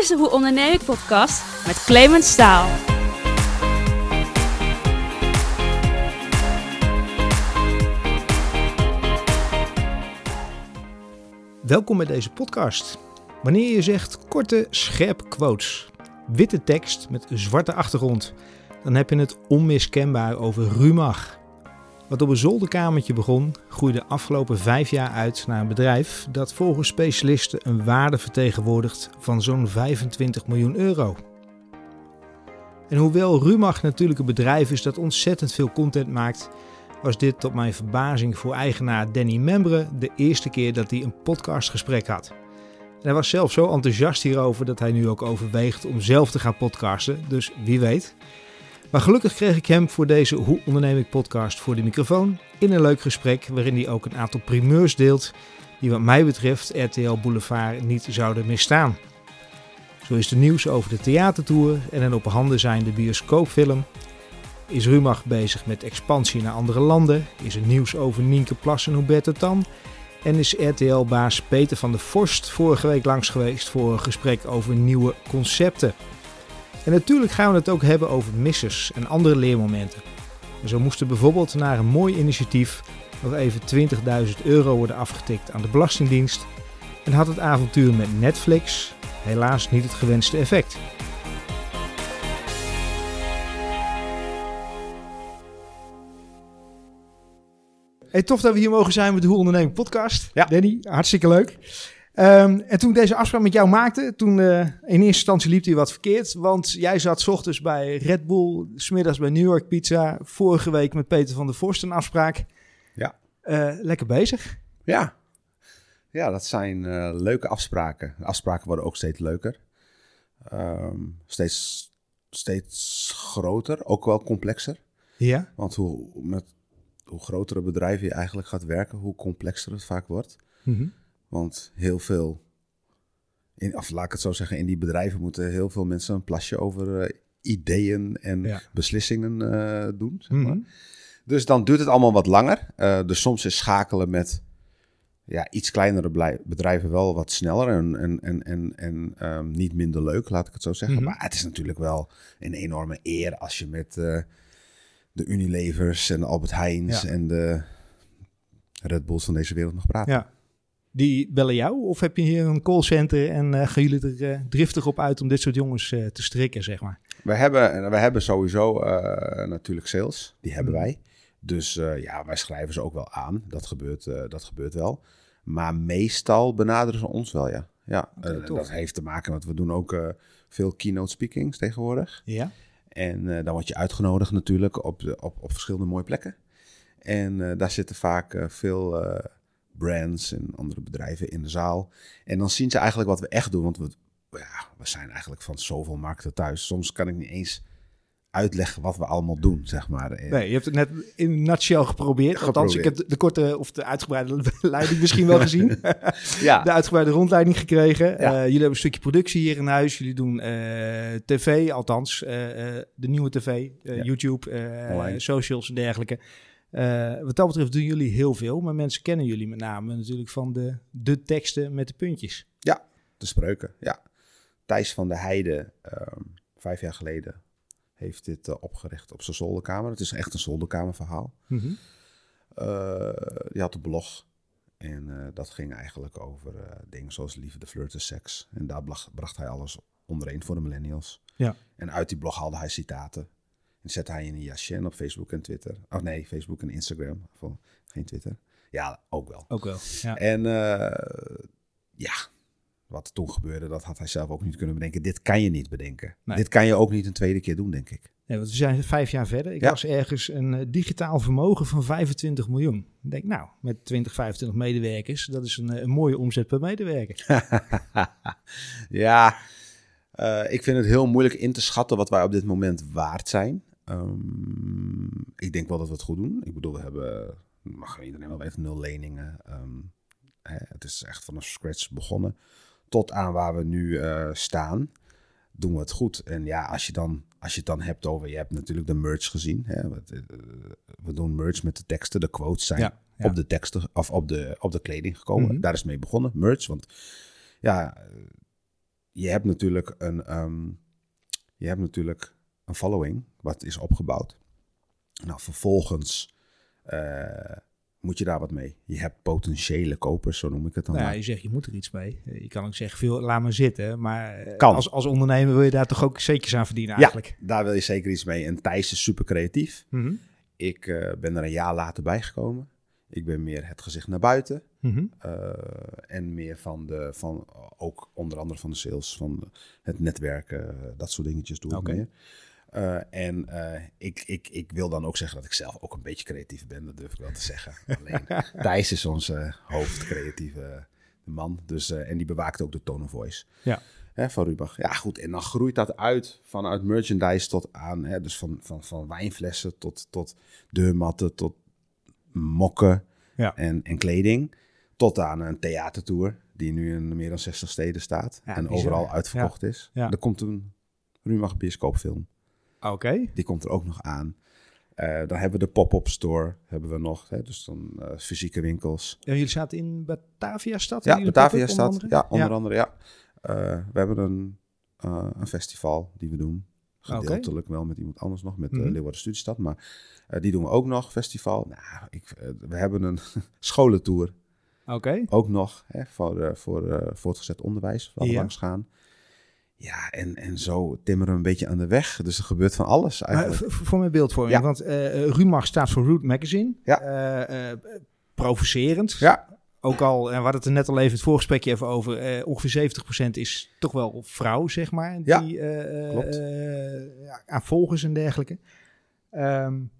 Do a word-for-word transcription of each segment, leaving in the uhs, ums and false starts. is de Hoe Onderneem Ik podcast met Clement Staal. Welkom bij deze podcast. Wanneer je zegt korte, scherpe quotes, witte tekst met een zwarte achtergrond, dan heb je het onmiskenbaar over Rumag. Wat op een zolderkamertje begon, groeide de afgelopen vijf jaar uit naar een bedrijf dat volgens specialisten een waarde vertegenwoordigt van zo'n vijfentwintig miljoen euro. En hoewel Rumag natuurlijk een bedrijf is dat ontzettend veel content maakt, was dit tot mijn verbazing voor eigenaar Danny Membre de eerste keer dat hij een podcastgesprek had. En hij was zelf zo enthousiast hierover dat hij nu ook overweegt om zelf te gaan podcasten, dus wie weet. Maar gelukkig kreeg ik hem voor deze Hoe Onderneem Ik podcast voor de microfoon in een leuk gesprek waarin hij ook een aantal primeurs deelt die wat mij betreft R T L Boulevard niet zouden misstaan. Zo is er nieuws over de theatertour en een op handen zijnde bioscoopfilm. Is Rumag bezig met expansie naar andere landen? Is er nieuws over Nienke Plas en Hubert de Tan? En is R T L-baas Peter van der Vorst vorige week langs geweest voor een gesprek over nieuwe concepten? En natuurlijk gaan we het ook hebben over missers en andere leermomenten. En zo moest er bijvoorbeeld naar een mooi initiatief nog even twintigduizend euro worden afgetikt aan de Belastingdienst. En had het avontuur met Netflix helaas niet het gewenste effect. Hey, tof dat we hier mogen zijn met de Hoe Ondernemen podcast. Ja. Danny, hartstikke leuk. Um, en toen ik deze afspraak met jou maakte, toen uh, in eerste instantie liep hij wat verkeerd. Want jij zat 's ochtends bij Red Bull, 's middags bij New York Pizza. Vorige week met Peter van der Vorst een afspraak. Ja. Uh, lekker bezig. Ja, ja dat zijn uh, leuke afspraken. De afspraken worden ook steeds leuker. Um, steeds, steeds groter, ook wel complexer. Ja. Want hoe, met, hoe grotere bedrijven je eigenlijk gaat werken, hoe complexer het vaak wordt. Mm-hmm. Want heel veel, in, of laat ik het zo zeggen, in die bedrijven moeten heel veel mensen een plasje over uh, ideeën en ja. beslissingen uh, doen. Zeg maar. Mm-hmm. Dus dan duurt het allemaal wat langer. Uh, dus soms is schakelen met ja, iets kleinere blij- bedrijven wel wat sneller en, en, en, en, en um, niet minder leuk, laat ik het zo zeggen. Mm-hmm. Maar het is natuurlijk wel een enorme eer als je met uh, de Unilevers en de Albert Heijns ja. en de Red Bulls van deze wereld mag praten. Ja. Die bellen jou of heb je hier een callcenter en uh, gaan jullie er uh, driftig op uit om dit soort jongens uh, te strikken, zeg maar? We hebben, we hebben sowieso uh, natuurlijk sales, die hebben wij. Dus uh, ja, wij schrijven ze ook wel aan, dat gebeurt, uh, dat gebeurt wel. Maar meestal benaderen ze ons wel, ja. ja okay, uh, dat heeft te maken met, we doen ook uh, veel keynote speakings tegenwoordig. Ja. En uh, dan word je uitgenodigd natuurlijk op, de, op, op verschillende mooie plekken. En uh, daar zitten vaak uh, veel... Uh, brands en andere bedrijven in de zaal. En dan zien ze eigenlijk wat we echt doen. Want we, ja, we zijn eigenlijk van zoveel markten thuis. Soms kan ik niet eens uitleggen wat we allemaal doen, zeg maar. Nee, je hebt het net in een nutshell geprobeerd. geprobeerd. Althans, ik heb de, de korte of de uitgebreide leiding misschien wel gezien. ja. De uitgebreide rondleiding gekregen. Ja. Uh, jullie hebben een stukje productie hier in huis. Jullie doen uh, tv, althans uh, de nieuwe tv, uh, ja. YouTube, uh, socials en dergelijke. Uh, wat dat betreft doen jullie heel veel, maar mensen kennen jullie met name natuurlijk van de, de teksten met de puntjes. Ja, de spreuken, ja. Thijs van de Heide, um, vijf jaar geleden, heeft dit uh, opgericht op zijn zolderkamer. Het is echt een zolderkamerverhaal. Mm-hmm. Uh, die had een blog en uh, dat ging eigenlijk over uh, dingen zoals liefde, de flirt en seks. En daar bracht, bracht hij alles ondereen voor de millennials. Ja. En uit die blog haalde hij citaten. En zette hij in een jasje en op Facebook en Twitter. Oh nee, Facebook en Instagram. Of, geen Twitter. Ja, ook wel. Ook wel, ja. En uh, ja, wat er toen gebeurde, dat had hij zelf ook niet kunnen bedenken. Dit kan je niet bedenken. Nee. Dit kan je ook niet een tweede keer doen, denk ik. Nee, want we zijn vijf jaar verder. Ik ja. was ergens een digitaal vermogen van vijfentwintig miljoen. Ik denk, nou, met twintig, vijfentwintig medewerkers, dat is een, een mooie omzet per medewerker. ja, uh, ik vind het heel moeilijk in te schatten wat wij op dit moment waard zijn. Um, ik denk wel dat we het goed doen. Ik bedoel, we hebben, mag iedereen wel weten, nul leningen. Um, hè, het is echt vanaf scratch begonnen. Tot aan waar we nu uh, staan, doen we het goed. En ja, als je, dan, als je het dan hebt over, je hebt natuurlijk de merch gezien. Hè, we, uh, we doen merch met de teksten, de quotes zijn ja, ja. op de teksten of op de, op de kleding gekomen. Mm-hmm. Daar is mee begonnen, merch. Want ja, je hebt natuurlijk een, um, je hebt natuurlijk een following, wat is opgebouwd. Nou, vervolgens uh, moet je daar wat mee. Je hebt potentiële kopers, zo noem ik het dan. Nou, maar. Je zegt, je moet er iets mee. Je kan ook zeggen, veel, laat maar zitten. Maar als, als ondernemer wil je daar toch ook centjes aan verdienen eigenlijk? Ja, daar wil je zeker iets mee. En Thijs is super creatief. Mm-hmm. Ik uh, ben er een jaar later bijgekomen. Ik ben meer het gezicht naar buiten. Mm-hmm. Uh, en meer van de, van ook onder andere van de sales, van de, het netwerken, uh, dat soort dingetjes doe ik okay. meer. Uh, en uh, ik, ik, ik wil dan ook zeggen dat ik zelf ook een beetje creatief ben, dat durf ik wel te zeggen. Alleen Thijs is onze hoofdcreatieve man, dus, uh, en die bewaakt ook de tone of voice ja. hè, van Rumag. Ja goed, en dan groeit dat uit vanuit merchandise tot aan, hè, dus van, van, van wijnflessen tot, tot deurmatten, tot mokken ja. en, en kleding, tot aan een theatertour die nu in meer dan zestig steden staat ja, en overal zo. Uitverkocht ja. is. Ja. Er komt een Rumag bioscoopfilm. Oké. Okay. Die komt er ook nog aan. Uh, dan hebben we de pop-up store, hebben we nog, hè, dus dan uh, fysieke winkels. En jullie zaten in Batavia stad? Ja, Batavia stad. Ja, onder ja. andere. Ja. Uh, we hebben een, uh, een festival die we doen, gedeeltelijk okay. wel met iemand anders nog, met mm-hmm. de Leeuwarden Studiestad, maar uh, die doen we ook nog. Festival. Nou, ik, uh, we hebben een scholentour. Oké. Okay. Ook nog hè, voor, uh, voor uh, voortgezet onderwijs, waar we ja. langs gaan. Ja, en, en zo timmeren we een beetje aan de weg. Dus er gebeurt van alles eigenlijk. Maar, voor, voor mijn beeldvorming. Ja. Want uh, Rumag staat voor Root Magazine. Ja. Uh, uh, provocerend. Ja. Ook al, en we hadden het er net al even het voorgesprekje even over. Uh, ongeveer zeventig procent is toch wel vrouw, zeg maar. Die, ja, uh, klopt. Uh, ja, aan volgers en dergelijke. Um,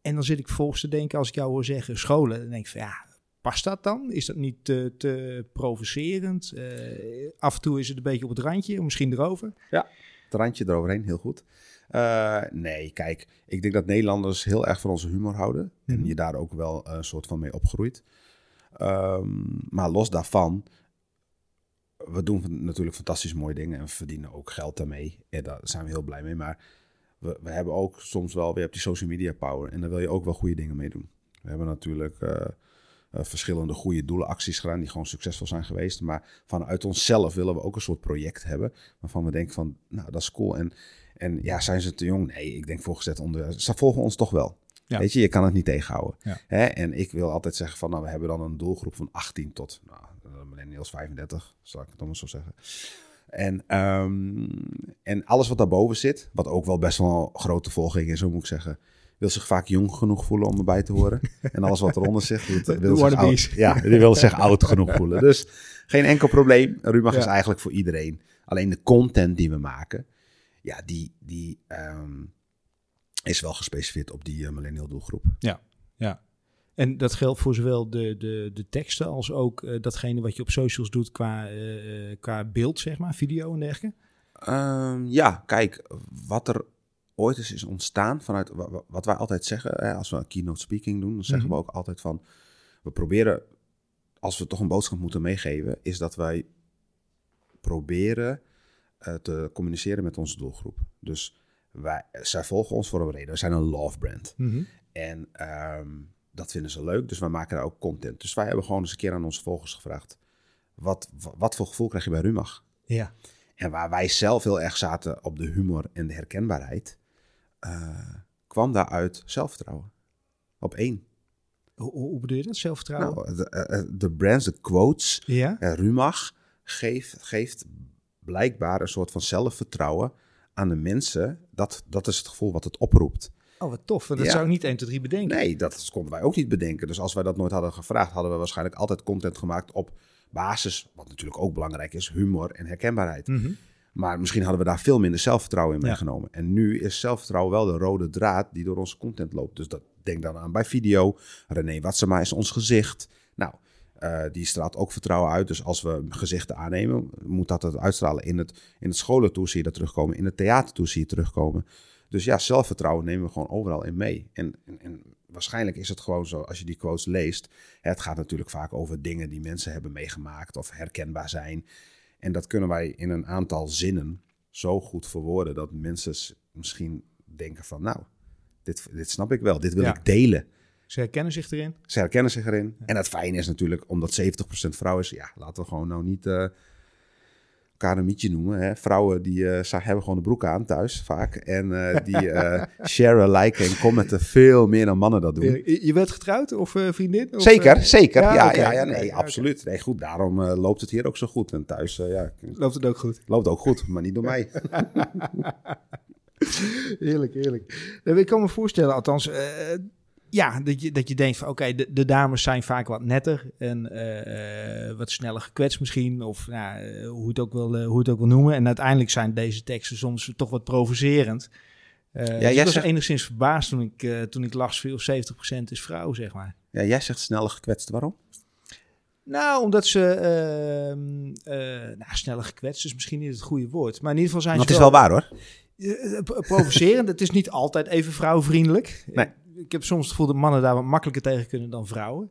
en dan zit ik volgens te denken, als ik jou hoor zeggen scholen. Dan denk ik van ja... Past dat dan? Is dat niet te, te provocerend? Uh, af en toe is het een beetje op het randje, misschien erover. Ja, het randje eroverheen, heel goed. Uh, nee, kijk, ik denk dat Nederlanders heel erg van onze humor houden. Mm-hmm. En je daar ook wel een uh, soort van mee opgroeit. Um, maar los daarvan, we doen natuurlijk fantastisch mooie dingen en we verdienen ook geld daarmee. En daar zijn we heel blij mee. Maar we, we hebben ook soms wel weer op die social media power. En daar wil je ook wel goede dingen mee doen. We hebben natuurlijk... Uh, Uh, verschillende goede doelenacties gedaan die gewoon succesvol zijn geweest. Maar vanuit onszelf willen we ook een soort project hebben waarvan we denken van, nou, dat is cool. En, en ja, zijn ze te jong? Nee, ik denk voorgezet onder... Ze volgen ons toch wel. Ja. Weet je, je kan het niet tegenhouden. Ja. Hè? En ik wil altijd zeggen van, nou, we hebben dan een doelgroep van achttien tot, nou, millennials vijfendertig, zal ik het allemaal zo zeggen. En, um, en alles wat daarboven zit, wat ook wel best wel een grote volging is, zo moet ik zeggen, wil zich vaak jong genoeg voelen om erbij te horen. En alles wat eronder zegt, wil zich oud, ja, die wil zich oud genoeg voelen. Dus geen enkel probleem. Rumag ja. is eigenlijk voor iedereen. Alleen de content die we maken, ja, die, die um, is wel gespecificeerd op die uh, millennial doelgroep. Ja, ja. En dat geldt voor zowel de, de, de teksten als ook uh, datgene wat je op socials doet qua, uh, qua beeld, zeg maar, video en dergelijke? Um, ja, kijk, wat er... ooit is, is ontstaan vanuit wat wij altijd zeggen. Hè, als we een keynote speaking doen, dan zeggen mm-hmm. we ook altijd van... we proberen, als we toch een boodschap moeten meegeven... is dat wij proberen uh, te communiceren met onze doelgroep. Dus wij, zij volgen ons voor een reden. We zijn een love brand. Mm-hmm. En um, dat vinden ze leuk, dus wij maken daar ook content. Dus wij hebben gewoon eens een keer aan onze volgers gevraagd... wat, wat voor gevoel krijg je bij Rumag? Ja. En waar wij zelf heel erg zaten op de humor en de herkenbaarheid... Uh, kwam daaruit zelfvertrouwen. Op één. Hoe, hoe bedoel je dat, zelfvertrouwen? Nou, de, de brands, de quotes, ja? Rumag geeft, geeft blijkbaar een soort van zelfvertrouwen aan de mensen. Dat, dat is het gevoel wat het oproept. Oh, wat tof. Dat ja. zou ik niet één, twee, drie bedenken. Nee, dat konden wij ook niet bedenken. Dus als wij dat nooit hadden gevraagd, hadden we waarschijnlijk altijd content gemaakt op basis, wat natuurlijk ook belangrijk is, humor en herkenbaarheid. Mm-hmm. Maar misschien hadden we daar veel minder zelfvertrouwen in meegenomen. Ja. En nu is zelfvertrouwen wel de rode draad die door onze content loopt. Dus dat, denk dan aan bij video. René Watzema is ons gezicht. Nou, uh, die straalt ook vertrouwen uit. Dus als we gezichten aannemen, moet dat het uitstralen. In het, in het scholen toe zie je dat terugkomen. In het theater toe zie je terugkomen. Dus ja, zelfvertrouwen nemen we gewoon overal in mee. En, en, en waarschijnlijk is het gewoon zo, als je die quotes leest. Het gaat natuurlijk vaak over dingen die mensen hebben meegemaakt of herkenbaar zijn. En dat kunnen wij in een aantal zinnen zo goed verwoorden... dat mensen misschien denken van... nou, dit, dit snap ik wel, dit wil ja. ik delen. Ze herkennen zich erin. Ze herkennen zich erin. Ja. En het fijne is natuurlijk, omdat zeventig procent vrouw is... ja, laten we gewoon nou niet uh, karamietje noemen. Hè. Vrouwen die uh, hebben gewoon de broek aan thuis vaak. En uh, die uh, sharen, liken en commenten veel meer dan mannen dat doen. Je werd getrouwd of uh, vriendin? Of, zeker, uh, zeker. Ja, ja, okay. ja, ja nee, okay. absoluut. Nee, goed, daarom uh, loopt het hier ook zo goed. En thuis uh, ja, loopt het ook goed. Loopt ook goed, maar niet door mij. Heerlijk, heerlijk. Ik kan me voorstellen, althans... Uh, Ja, dat je, dat je denkt van oké, okay, de, de dames zijn vaak wat netter en uh, wat sneller gekwetst misschien. Of ja, hoe, het ook wil, hoe het ook wil noemen. En uiteindelijk zijn deze teksten soms toch wat provocerend. Uh, ja, dus jij ik was zegt... enigszins verbaasd toen ik, uh, toen ik las veel zeventig procent is vrouw, zeg maar. Ja, jij zegt sneller gekwetst. Waarom? Nou, omdat ze... Uh, uh, nou, sneller gekwetst is misschien niet het goede woord. Maar in ieder geval zijn dat ze... Dat is wel waar, hoor. Provocerend. Het is niet altijd even vrouwvriendelijk. Nee. Ik heb soms het gevoel dat mannen daar wat makkelijker tegen kunnen dan vrouwen.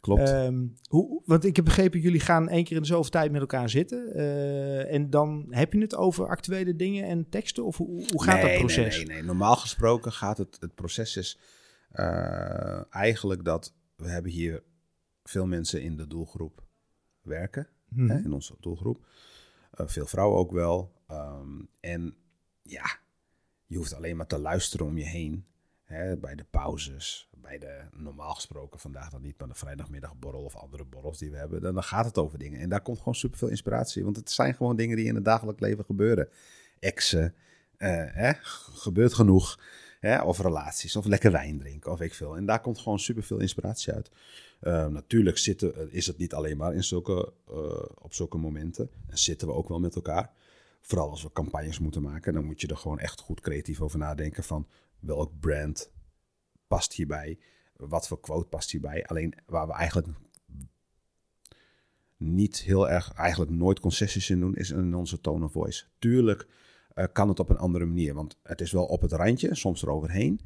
Klopt. Um, hoe, want ik heb begrepen, jullie gaan één keer in de zoveel tijd met elkaar zitten. Uh, en dan heb je het over actuele dingen en teksten? Of hoe, hoe gaat nee, dat proces? Nee, nee, nee. Normaal gesproken gaat het... Het proces is uh, eigenlijk dat we hebben hier veel mensen in de doelgroep werken. Hmm. Hè, in onze doelgroep. Uh, veel vrouwen ook wel. Um, en ja, je hoeft alleen maar te luisteren om je heen. He, bij de pauzes, bij de normaal gesproken vandaag dan niet, maar de vrijdagmiddagborrel of andere borrels die we hebben, dan, dan gaat het over dingen. En daar komt gewoon superveel inspiratie, want het zijn gewoon dingen die in het dagelijks leven gebeuren. Exen, eh, gebeurt genoeg, hè, of relaties, of lekker wijn drinken, of ik veel. En daar komt gewoon superveel inspiratie uit. Uh, natuurlijk zitten, is het niet alleen maar in zulke, uh, op zulke momenten, en zitten we ook wel met elkaar. Vooral als we campagnes moeten maken, dan moet je er gewoon echt goed creatief over nadenken van... Welk brand past hierbij? Wat voor quote past hierbij? Alleen waar we eigenlijk niet heel erg, eigenlijk nooit concessies in doen, is in onze tone of voice. Tuurlijk uh, kan het op een andere manier, want het is wel op het randje, soms eroverheen.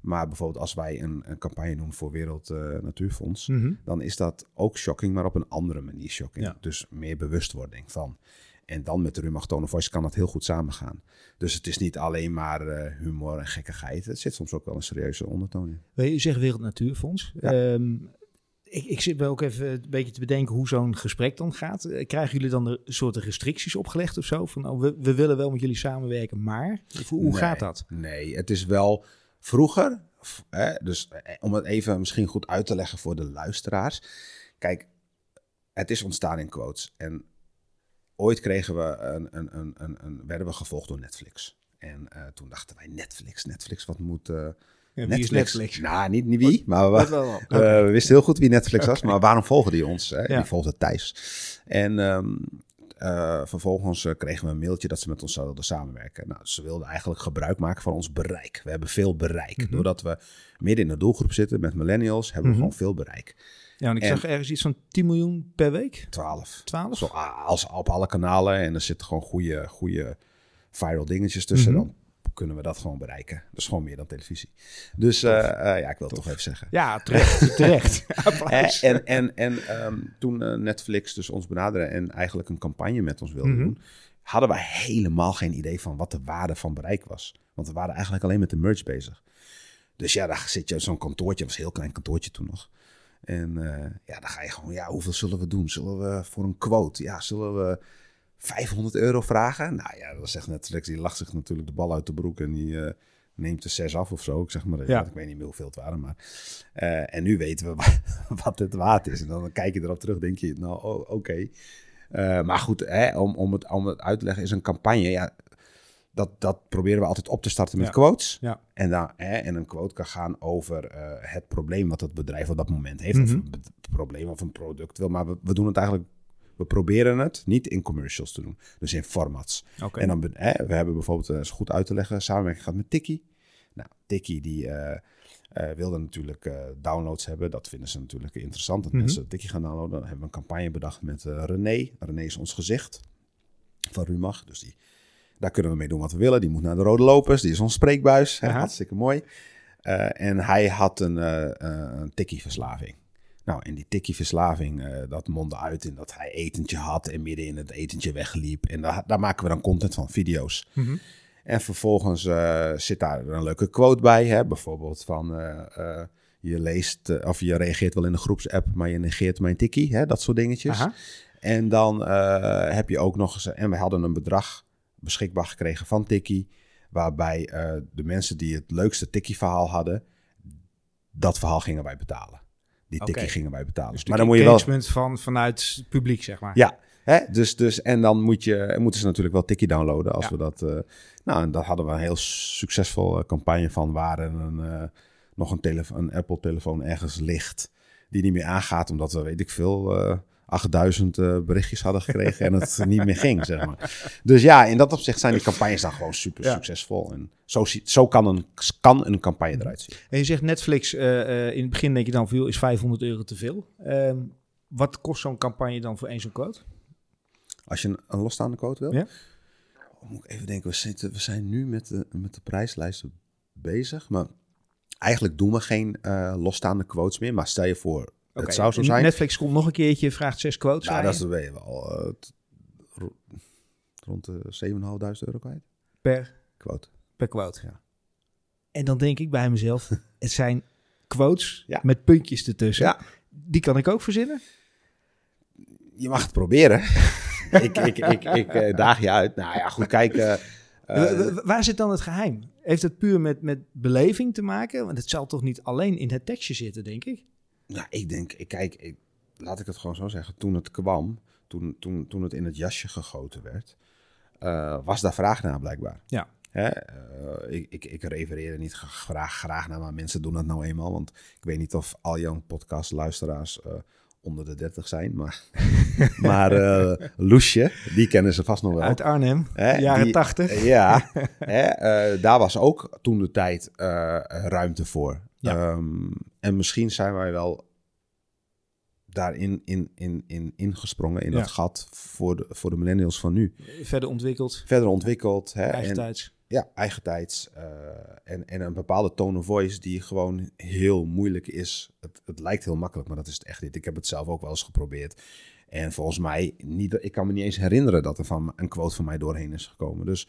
Maar bijvoorbeeld als wij een, een campagne doen voor Wereld uh, Natuurfonds, mm-hmm. dan is dat ook shocking, maar op een andere manier shocking. Ja. Dus meer bewustwording van. En dan met de Rumag Tone of Voice kan dat heel goed samengaan. Dus het is niet alleen maar uh, humor en gekkigheid. Het zit soms ook wel een serieuze ondertoon in. Wil je zeggen Wereld Natuurfonds? Ja. Um, ik, ik zit me ook even een beetje te bedenken hoe zo'n gesprek dan gaat. Krijgen jullie dan een soort restricties opgelegd of zo? Van oh, we, we willen wel met jullie samenwerken, maar of, hoe nee, gaat dat? Nee, het is wel vroeger. Hè, dus om het even misschien goed uit te leggen voor de luisteraars. Kijk, het is ontstaan in quotes en... Ooit kregen we een, een, een, een, een, werden we gevolgd door Netflix. En uh, toen dachten wij, Netflix, Netflix, wat moet... Uh, ja, Netflix? Is Netflix? Nou, niet, niet wie, wat, maar we, wel uh, okay. we wisten heel goed wie Netflix okay. was. Maar waarom volgen die ons? Hè? Ja. Die volgden Thijs. En um, uh, vervolgens uh, kregen we een mailtje dat ze met ons zouden samenwerken. Nou, ze wilden eigenlijk gebruik maken van ons bereik. We hebben veel bereik. Mm-hmm. Doordat we midden in de doelgroep zitten met millennials, hebben mm-hmm. we gewoon veel bereik. Ja, want ik en, zag ergens iets van tien miljoen per week. twaalf twaalf Zo, als op alle kanalen. En er zitten gewoon goede, goede viral dingetjes tussen. Mm-hmm. Dan kunnen we dat gewoon bereiken. Dat is gewoon meer dan televisie. Dus uh, uh, ja, ik wil het toch even zeggen. Ja, terecht. terecht. Applaus. En, en, en um, toen Netflix dus ons benaderde en eigenlijk een campagne met ons wilde mm-hmm. doen... hadden wij helemaal geen idee van wat de waarde van bereik was. Want we waren eigenlijk alleen met de merch bezig. Dus ja, daar zit je zo'n kantoortje. Het was een heel klein kantoortje toen nog. En uh, ja, dan ga je gewoon, ja, hoeveel zullen we doen? Zullen we voor een quote, ja, zullen we vijfhonderd euro vragen? Nou ja, dat zegt Netflix, die lacht zich natuurlijk de bal uit de broek en die uh, neemt er zes af of zo. Ik zeg maar, ja. Ik weet niet meer hoeveel het waren, maar... Uh, en nu weten we wat, wat het waard is. En dan kijk je erop terug, denk je, nou, oh, oké. Okay. Uh, maar goed, hè, om, om, het, om het uit te leggen, is een campagne, ja... Dat, dat proberen we altijd op te starten met ja. quotes. Ja. En, dan, hè, en een quote kan gaan over uh, het probleem wat het bedrijf op dat moment heeft. Mm-hmm. Of het probleem of een product wil. Maar we, we doen het eigenlijk... We proberen het niet in commercials te doen. Dus in formats. Okay. En dan, hè, we hebben bijvoorbeeld, uh, is goed uit te leggen... samenwerking gaat met Tikkie. Nou, Tikkie die uh, uh, wilde natuurlijk uh, downloads hebben. Dat vinden ze natuurlijk interessant. Dat mm-hmm. mensen Tikkie gaan downloaden. Dan hebben we een campagne bedacht met uh, René. René is ons gezicht van Rumag. Dus die... Daar kunnen we mee doen wat we willen. Die moet naar de rode lopers. Die is ons spreekbuis. Hè, hartstikke mooi. Uh, en hij had een, uh, uh, een tikkie-verslaving. Nou, en die tikkie-verslaving, uh, dat mondde uit in dat hij etentje had... en midden in het etentje wegliep. En daar, daar maken we dan content van, video's. Mm-hmm. En vervolgens uh, zit daar een leuke quote bij. Hè? Bijvoorbeeld van... Uh, uh, je leest, uh, of je reageert wel in de groepsapp... maar je negeert mijn tikkie. Hè? Dat soort dingetjes. Aha. En dan uh, heb je ook nog eens... En we hadden een bedrag beschikbaar gekregen van Tikkie, waarbij uh, de mensen die het leukste Tikkie-verhaal hadden, dat verhaal gingen wij betalen. Die Tikkie okay. gingen wij betalen. Dus maar dan moet je wel engagement van vanuit het publiek, zeg maar. Ja. Hè? Dus, dus, en dan moet je, moeten ze natuurlijk wel Tikkie downloaden. Als ja. we dat, uh, nou, en daar hadden we een heel succesvolle campagne van. Waren een, uh, nog een, telefo- een Apple-telefoon ergens ligt die niet meer aangaat, omdat we, weet ik veel, uh, achtduizend uh, berichtjes hadden gekregen en het niet meer ging, zeg maar. Dus ja, in dat opzicht zijn die campagnes dan gewoon super ja. succesvol. En zo, zo kan, een, kan een campagne eruit zien. En je zegt Netflix, uh, uh, in het begin denk je dan, veel is vijfhonderd euro te veel. Uh, wat kost zo'n campagne dan voor één zo'n quote? Als je een, een losstaande quote wil? Ja? Oh, moet ik even denken, we, zitten, we zijn nu met de, met de prijslijsten bezig, maar eigenlijk doen we geen uh, losstaande quotes meer, maar stel je voor, okay, het zou zo zijn. Netflix komt nog een keertje, vraagt zes quotes. Ja, nou, dat is weet je wel. Uh, t- ro- rond de zevenduizend vijfhonderd euro kwijt. Per quote. Per quote, ja. En dan denk ik bij mezelf, het zijn quotes ja. met puntjes ertussen. Ja. Die kan ik ook verzinnen? Je mag het proberen. ik ik, ik, ik uh, daag je uit. Nou ja, goed, kijk. Uh, uh, Waar zit dan het geheim? Heeft het puur met, met beleving te maken? Want het zal toch niet alleen in het tekstje zitten, denk ik? Nou, ik denk, ik kijk, ik, laat ik het gewoon zo zeggen. Toen het kwam, toen, toen, toen het in het jasje gegoten werd, uh, was daar vraag naar blijkbaar. Ja. Hè? Uh, ik, ik, ik refereer er niet graag, graag naar, maar mensen doen dat nou eenmaal. Want ik weet niet of al jouw podcastluisteraars uh, onder de dertig zijn, maar, maar uh, Loesje, die kennen ze vast nog wel. Uit Arnhem, hè? Jaren die, tachtig. Ja, hè? Uh, daar was ook toen de tijd uh, ruimte voor. Ja. Um, en misschien zijn wij wel daarin in, in, in, ingesprongen in ja. dat gat voor de, voor de millennials van nu. Verder ontwikkeld. Verder ontwikkeld. Ja. Hè? Eigentijds. En, ja, eigentijds. Uh, en, en een bepaalde tone of voice die gewoon heel moeilijk is. Het, het lijkt heel makkelijk, maar dat is het echt niet. Ik heb het zelf ook wel eens geprobeerd. En volgens mij, niet, ik kan me niet eens herinneren dat er van een quote van mij doorheen is gekomen. Dus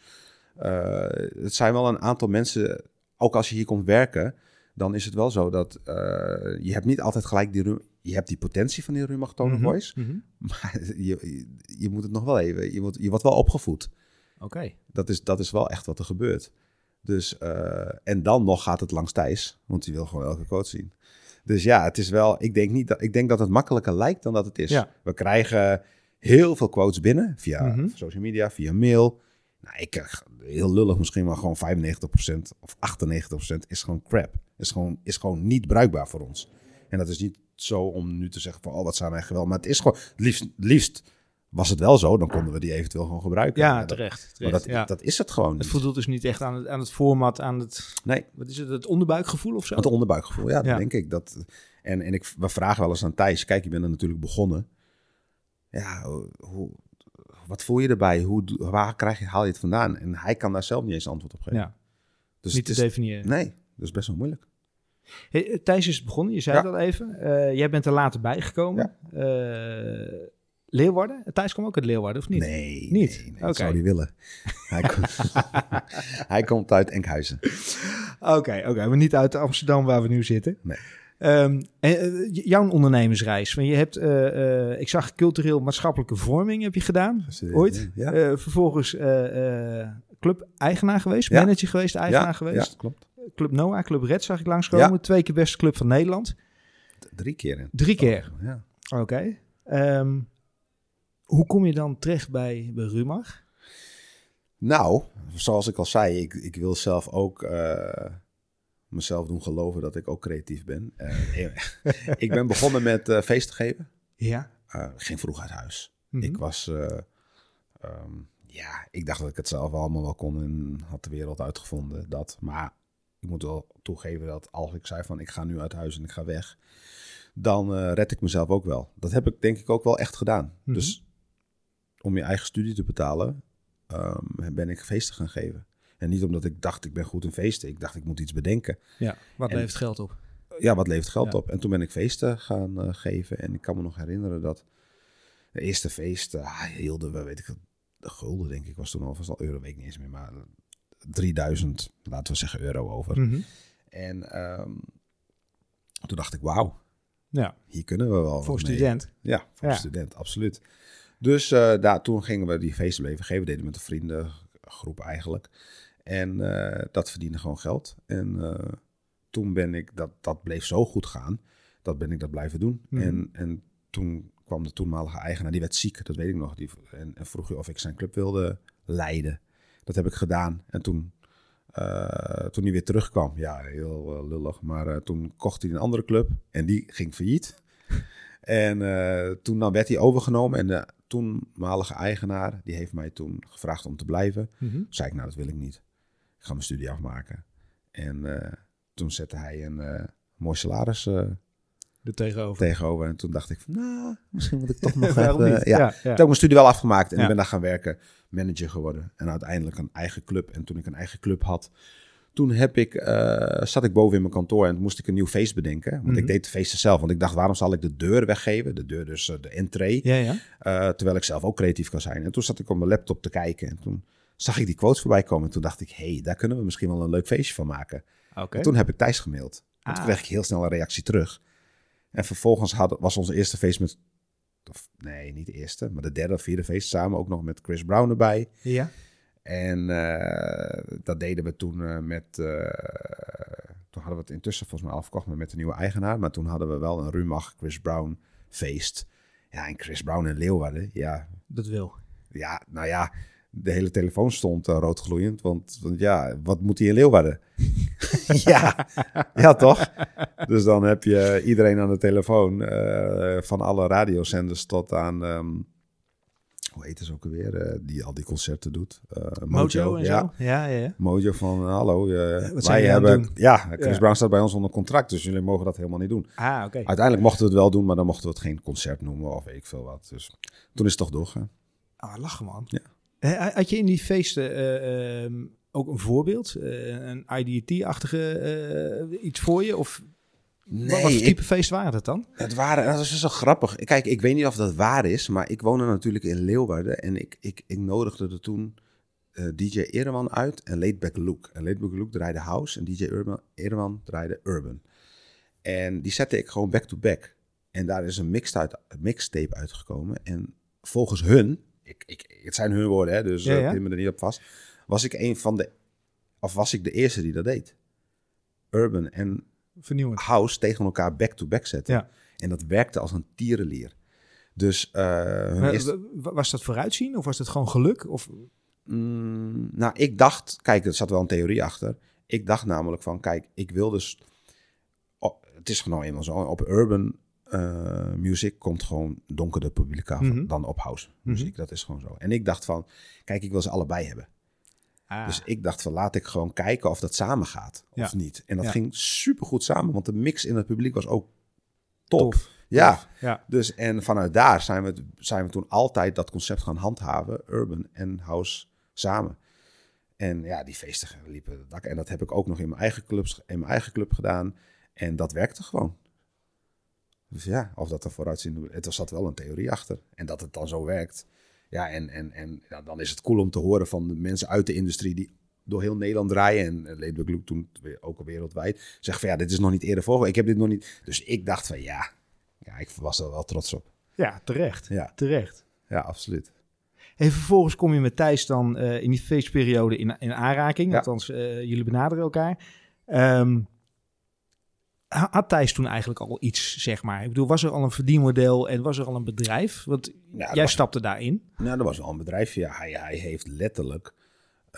uh, het zijn wel een aantal mensen, ook als je hier komt werken, dan is het wel zo dat uh, je hebt niet altijd gelijk die rum, je hebt die potentie van die Rumag tone of voice, mm-hmm. maar je, je, je moet het nog wel even, je, moet, je wordt wel opgevoed. Oké. Okay. Dat is, dat is wel echt wat er gebeurt. Dus, uh, en dan nog gaat het langs Thijs, want die wil gewoon elke quote zien. Dus ja, het is wel, ik denk niet dat, ik denk dat het makkelijker lijkt dan dat het is. Ja. We krijgen heel veel quotes binnen via mm-hmm. social media, via mail. Nou, ik, heel lullig misschien, maar gewoon vijfennegentig procent of achtennegentig procent is gewoon crap. Is gewoon, is gewoon niet bruikbaar voor ons. En dat is niet zo om nu te zeggen van, oh, wat zijn wij geweldig. Maar het is gewoon, het liefst, het liefst was het wel zo, dan konden we die eventueel gewoon gebruiken. Ja, terecht. terecht maar dat, ja. dat is het gewoon niet. Het voldoet dus niet echt aan het, aan het format, aan het, nee. wat is het, het onderbuikgevoel of zo? Het onderbuikgevoel, ja, dat ja. denk ik. Dat, en en ik, we vragen wel eens aan Thijs, kijk, je bent er natuurlijk begonnen. Ja, hoe... Wat voel je erbij? Hoe, waar krijg je, haal je het vandaan? En hij kan daar zelf niet eens antwoord op geven. Ja, dus niet te is, definiëren. Nee, dat is best wel moeilijk. Hey, Thijs is begonnen, je zei ja. dat even. Uh, jij bent er later bijgekomen. Ja. Uh, Leeuwarden? Thijs kwam ook uit Leeuwarden, of niet? Nee, niet? nee, nee okay. dat zou hij willen. Hij, komt, hij komt uit Enkhuizen. Oké, okay, oké, okay. maar niet uit Amsterdam waar we nu zitten. Nee. Um, en, uh, jouw ondernemersreis, want je hebt, uh, uh, ik zag cultureel-maatschappelijke vorming heb je gedaan, Absoluut, ooit. Ja. Uh, vervolgens uh, uh, club-eigenaar geweest, ja. manager geweest, eigenaar ja, geweest. Ja, klopt. Club Noah, Club Red zag ik langskomen, ja. twee keer beste club van Nederland. D- drie keer. Hè? Drie keer, oh, ja. Oké. Okay. Um, hoe kom je dan terecht bij, bij Rumag? Nou, zoals ik al zei, ik, ik wil zelf ook... Uh, mezelf doen geloven dat ik ook creatief ben. Uh, ik ben begonnen met uh, feesten geven. Ja. Uh, ging vroeg uit huis. Mm-hmm. Ik was... Uh, um, ja, ik dacht dat ik het zelf allemaal wel kon en had de wereld uitgevonden. Dat. Maar ik moet wel toegeven dat als ik zei van ik ga nu uit huis en ik ga weg, dan uh, red ik mezelf ook wel. Dat heb ik denk ik ook wel echt gedaan. Mm-hmm. Dus om je eigen studie te betalen, um, ben ik feesten gaan geven. En niet omdat ik dacht, ik ben goed in feesten. Ik dacht, ik moet iets bedenken. Ja, wat en, levert geld op? Ja, wat levert geld ja. op? En toen ben ik feesten gaan uh, geven. En ik kan me nog herinneren dat de eerste feesten uh, hielden we, weet ik, de gulden denk ik was toen al, was al euro, weet ik niet eens meer. Maar drieduizend, laten we zeggen, euro over. Mm-hmm. En um, toen dacht ik, wauw, ja. hier kunnen we wel voor student. Mee. Ja, voor ja. student, absoluut. Dus uh, ja, toen gingen we die feesten bleven geven. We deden met een vriendengroep eigenlijk. En uh, dat verdiende gewoon geld. En uh, toen ben ik, dat, dat bleef zo goed gaan, dat ben ik dat blijven doen. Mm. En, en toen kwam de toenmalige eigenaar, die werd ziek, dat weet ik nog. Die, en, en vroeg of ik zijn club wilde leiden. Dat heb ik gedaan. En toen, uh, toen hij weer terugkwam, ja, heel uh, lullig. Maar uh, toen kocht hij een andere club en die ging failliet. En uh, toen dan werd hij overgenomen en de toenmalige eigenaar, die heeft mij toen gevraagd om te blijven. Mm-hmm. Zei ik, nou, dat wil ik niet. Ik ga mijn studie afmaken. En uh, toen zette hij een uh, mooi salaris uh, er tegenover. tegenover. En toen dacht ik, van, nou, misschien moet ik toch nog even... Uh, ja. Ja, ja. Toen heb ik mijn studie wel afgemaakt en ja. ik ben daar gaan werken. Manager geworden. En uiteindelijk een eigen club. En toen ik een eigen club had, toen heb ik, uh, zat ik boven in mijn kantoor en moest ik een nieuw feest bedenken. Want mm-hmm. ik deed de feesten zelf. Want ik dacht, waarom zal ik de deur weggeven? De deur dus, uh, de entree. Ja, ja. Uh, terwijl ik zelf ook creatief kan zijn. En toen zat ik op mijn laptop te kijken. En toen zag ik die quotes voorbij komen. En toen dacht ik, hé, hey, daar kunnen we misschien wel een leuk feestje van maken. Okay. En toen heb ik Thijs gemaild. En toen ah. kreeg ik heel snel een reactie terug. En vervolgens had, was ons eerste feest met... Of, nee, niet de eerste, maar de derde of vierde feest samen. Ook nog met Chris Brown erbij. Ja. En uh, dat deden we toen uh, met... Uh, toen hadden we het intussen volgens mij afgekocht, maar met de nieuwe eigenaar. Maar toen hadden we wel een Rumag Chris Brown feest. Ja, en Chris Brown in Leeuwarden, ja. Dat wil. Ja, nou ja, de hele telefoon stond uh, roodgloeiend. Want, want ja, wat moet hij in Leeuwarden? ja, ja, toch? Dus dan heb je iedereen aan de telefoon. Uh, van alle radiozenders tot aan... Um, hoe heet ze ook alweer, uh, die al die concerten doet. Uh, Mojo, Mojo en ja. zo. Ja, ja, ja. Mojo van, hallo, uh, ja, wij hebben... Ja, Chris ja. Brown staat bij ons onder contract, dus jullie mogen dat helemaal niet doen. Ah, oké. Okay. Uiteindelijk mochten we het wel doen, maar dan mochten we het geen concert noemen of weet ik veel wat. Dus toen is het toch doorgegaan. Ah, lachen man. Ja. Had je in die feesten uh, um, ook een voorbeeld? Uh, een I D T-achtige uh, iets voor je? Of... Nee, wat voor type ik, feest waren dat dan? Het waren, dat is dus zo grappig. Kijk, ik weet niet of dat waar is, maar ik woonde natuurlijk in Leeuwarden en ik, ik, ik nodigde er toen uh, D J Irwan uit en Laidback Luke. En Laidback Luke draaide house en D J Irwan, Irwan draaide urban. En die zette ik gewoon back-to-back. En daar is een mix uit, mixtape uitgekomen. En volgens hun, ik, ik, het zijn hun woorden, hè, dus ja, ja. Uh, pin me er niet op vast, was ik een van de, of was ik de eerste die dat deed. Urban en vernieuwend. House tegen elkaar back-to-back zetten. Ja. En dat werkte als een tierenlier. Dus, uh, maar, eerst... Was dat vooruitzien of was dat gewoon geluk? Of... Mm, nou, ik dacht... Kijk, er zat wel een theorie achter. Ik dacht namelijk van, kijk, ik wil dus... Oh, het is gewoon eenmaal zo. Op urban uh, music komt gewoon donkerder publiek af mm-hmm. dan op house music. Mm-hmm. Dat is gewoon zo. En ik dacht van, kijk, ik wil ze allebei hebben. Ah. Dus ik dacht van, laat ik gewoon kijken of dat samen gaat of ja. niet. En dat ja. ging supergoed samen, want de mix in het publiek was ook top. Tof. Ja. Tof. ja, dus en vanuit daar zijn we, zijn we toen altijd dat concept gaan handhaven, urban en house samen. En ja, die feesten liepen het dak. En dat heb ik ook nog in mijn eigen clubs, in mijn eigen club gedaan. En dat werkte gewoon. Dus ja, of dat er vooruitzien, er zat wel een theorie achter. En dat het dan zo werkt. Ja, en, en, en ja, dan is het cool om te horen van de mensen uit de industrie die door heel Nederland draaien. En Laidback Luke toen ook al wereldwijd. Zegt van ja, dit is nog niet eerder volgen. Ik heb dit nog niet. Dus ik dacht van ja, ja ik was er wel trots op. Ja, terecht. Ja, terecht. Ja, absoluut. En vervolgens kom je met Thijs dan uh, in die feestperiode in, in aanraking. Ja. Althans, uh, jullie benaderen elkaar. Um, Had Thijs toen eigenlijk al iets, zeg maar? Ik bedoel, was er al een verdienmodel en was er al een bedrijf? Want ja, jij was, stapte daarin. Nou, er was al een bedrijf, ja. Hij, hij heeft letterlijk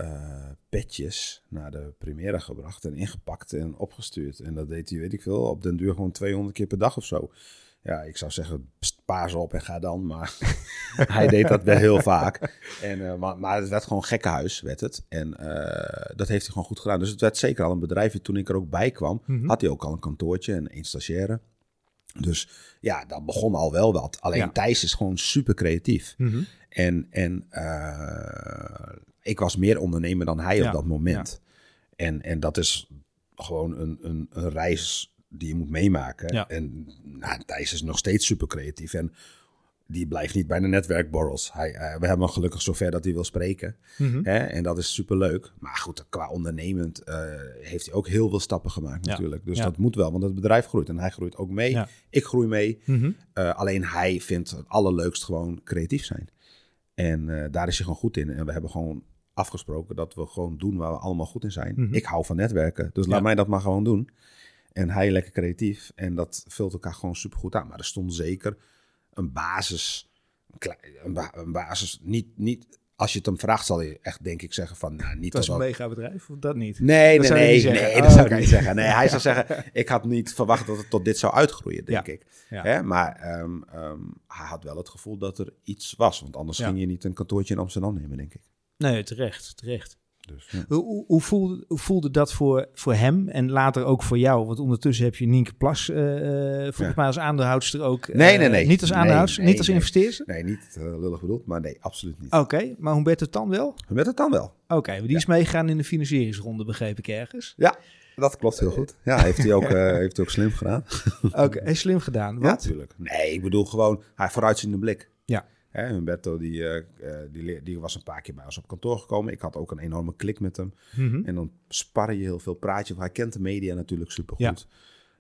uh, petjes naar de première gebracht en ingepakt en opgestuurd. En dat deed hij, weet ik veel, op den duur gewoon tweehonderd keer per dag of zo. Ja, ik zou zeggen, paas ze op en ga dan. Maar hij deed dat wel heel vaak. En, uh, maar, maar het werd gewoon gekkenhuis, werd het. En uh, dat heeft hij gewoon goed gedaan. Dus het werd zeker al een bedrijf. En toen ik er ook bij kwam, mm-hmm. had hij ook al een kantoortje en een stagiaire. Dus ja, dat begon al wel wat. Alleen ja. Thijs is gewoon super creatief. Mm-hmm. En, en uh, ik was meer ondernemer dan hij ja. op dat moment. Ja. En, en dat is gewoon een, een, een reis... die je moet meemaken. Ja. En nou, Thijs is nog steeds super creatief. En die blijft niet bij de netwerkborrels. Hij, uh, we hebben hem gelukkig zover dat hij wil spreken. Mm-hmm. Hè? En dat is super leuk. Maar goed, qua ondernemend uh, heeft hij ook heel veel stappen gemaakt ja. natuurlijk. Dus ja. dat moet wel, want het bedrijf groeit. En hij groeit ook mee. Ja. Ik groei mee. Mm-hmm. Uh, alleen hij vindt het allerleukst gewoon creatief zijn. En uh, daar is hij gewoon goed in. En we hebben gewoon afgesproken dat we gewoon doen waar we allemaal goed in zijn. Mm-hmm. Ik hou van netwerken, dus ja. laat mij dat maar gewoon doen. En hij lekker creatief. En dat vult elkaar gewoon supergoed aan. Maar er stond zeker een basis. Een, klei, een, ba- een basis. Niet, niet, als je het hem vraagt, zal je echt denk ik zeggen van... Nou, niet dat was dat een mega bedrijf of dat niet? Nee, dat nee, nee, nee, nee, dat oh, zou ik nee. niet zeggen. Nee, hij zou zeggen, ik had niet verwacht dat het tot dit zou uitgroeien, denk ja. ik. Ja. Hè? Maar um, um, hij had wel het gevoel dat er iets was. Want anders ja. ging je niet een kantoortje in Amsterdam nemen, denk ik. Nee, terecht, terecht. Dus, ja. hoe, hoe, voelde, hoe voelde dat voor, voor hem en later ook voor jou? Want ondertussen heb je Nienke Plas, uh, volgens ja. mij als aandeelhoudster ook. Uh, nee, nee, nee. Niet als aandeelhoudster, nee, nee, niet als investeerster? Nee, nee niet uh, lullig bedoeld, maar nee, absoluut niet. Oké, okay, maar Humberto Tan wel? Humberto Tan wel. Oké, okay, die ja. is meegegaan in de financieringsronde, begreep ik ergens. Ja, dat klopt heel goed. Ja, heeft hij ook, uh, heeft hij ook slim gedaan. Oké, okay, hij is slim gedaan, wat? Ja, natuurlijk. Nee, ik bedoel gewoon, hij vooruitziende blik. Ja. He, Humberto die, uh, die, die was een paar keer bij ons op kantoor gekomen. Ik had ook een enorme klik met hem. Mm-hmm. En dan sparren je heel veel, praat je. Hij kent de media natuurlijk supergoed.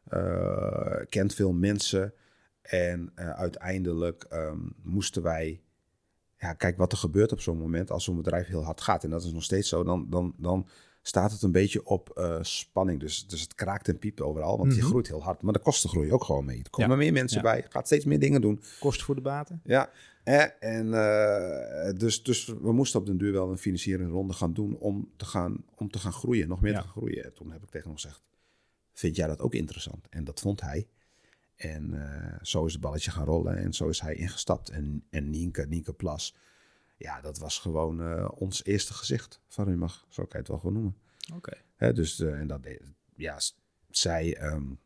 Ja. Uh, kent veel mensen. En uh, uiteindelijk um, moesten wij... Ja, kijk wat er gebeurt op zo'n moment als zo'n bedrijf heel hard gaat. En dat is nog steeds zo. Dan, dan, dan staat het een beetje op uh, spanning. Dus, dus het kraakt en piept overal. Want mm-hmm. je groeit heel hard. Maar de kosten groeien ook gewoon mee. Er komen ja. meer mensen ja. bij. Je gaat steeds meer dingen doen. Kosten voor de baten. Ja. En uh, dus, dus we moesten op den duur wel een financieringsronde gaan doen om te gaan, om te gaan groeien, nog meer ja. te gaan groeien. En toen heb ik tegen hem gezegd, vind jij dat ook interessant? En dat vond hij. En uh, zo is het balletje gaan rollen en zo is hij ingestapt. En, en Nienke, Nienke Plas, ja, dat was gewoon uh, ons eerste gezicht van Rumag, zo kan je het wel gewoon noemen. Oké. Okay. Dus uh, en dat deed, ja, zij um,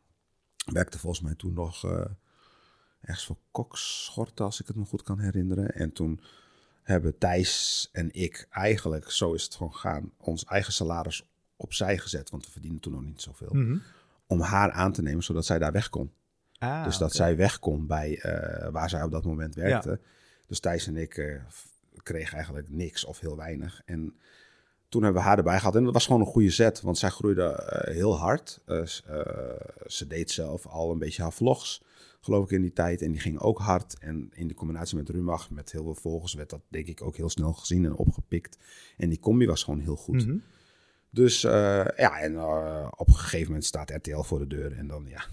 werkte volgens mij toen nog... Uh, ergens voor kokschorten, als ik het me goed kan herinneren. En toen hebben Thijs en ik eigenlijk, zo is het gewoon gaan, ons eigen salaris opzij gezet. Want we verdienden toen nog niet zoveel. Mm-hmm. Om haar aan te nemen, zodat zij daar weg kon. Ah, dus dat okay. zij weg kon bij uh, waar zij op dat moment werkte. Ja. Dus Thijs en ik uh, kregen eigenlijk niks of heel weinig. En toen hebben we haar erbij gehad. En dat was gewoon een goede zet, want zij groeide uh, heel hard. Uh, uh, ze deed zelf al een beetje haar vlogs, geloof ik, in die tijd. En die ging ook hard. En in de combinatie met Rumag, met heel veel volgers, werd dat denk ik ook heel snel gezien en opgepikt. En die combi was gewoon heel goed. Mm-hmm. Dus uh, ja, en uh, op een gegeven moment staat R T L voor de deur. En dan, ja...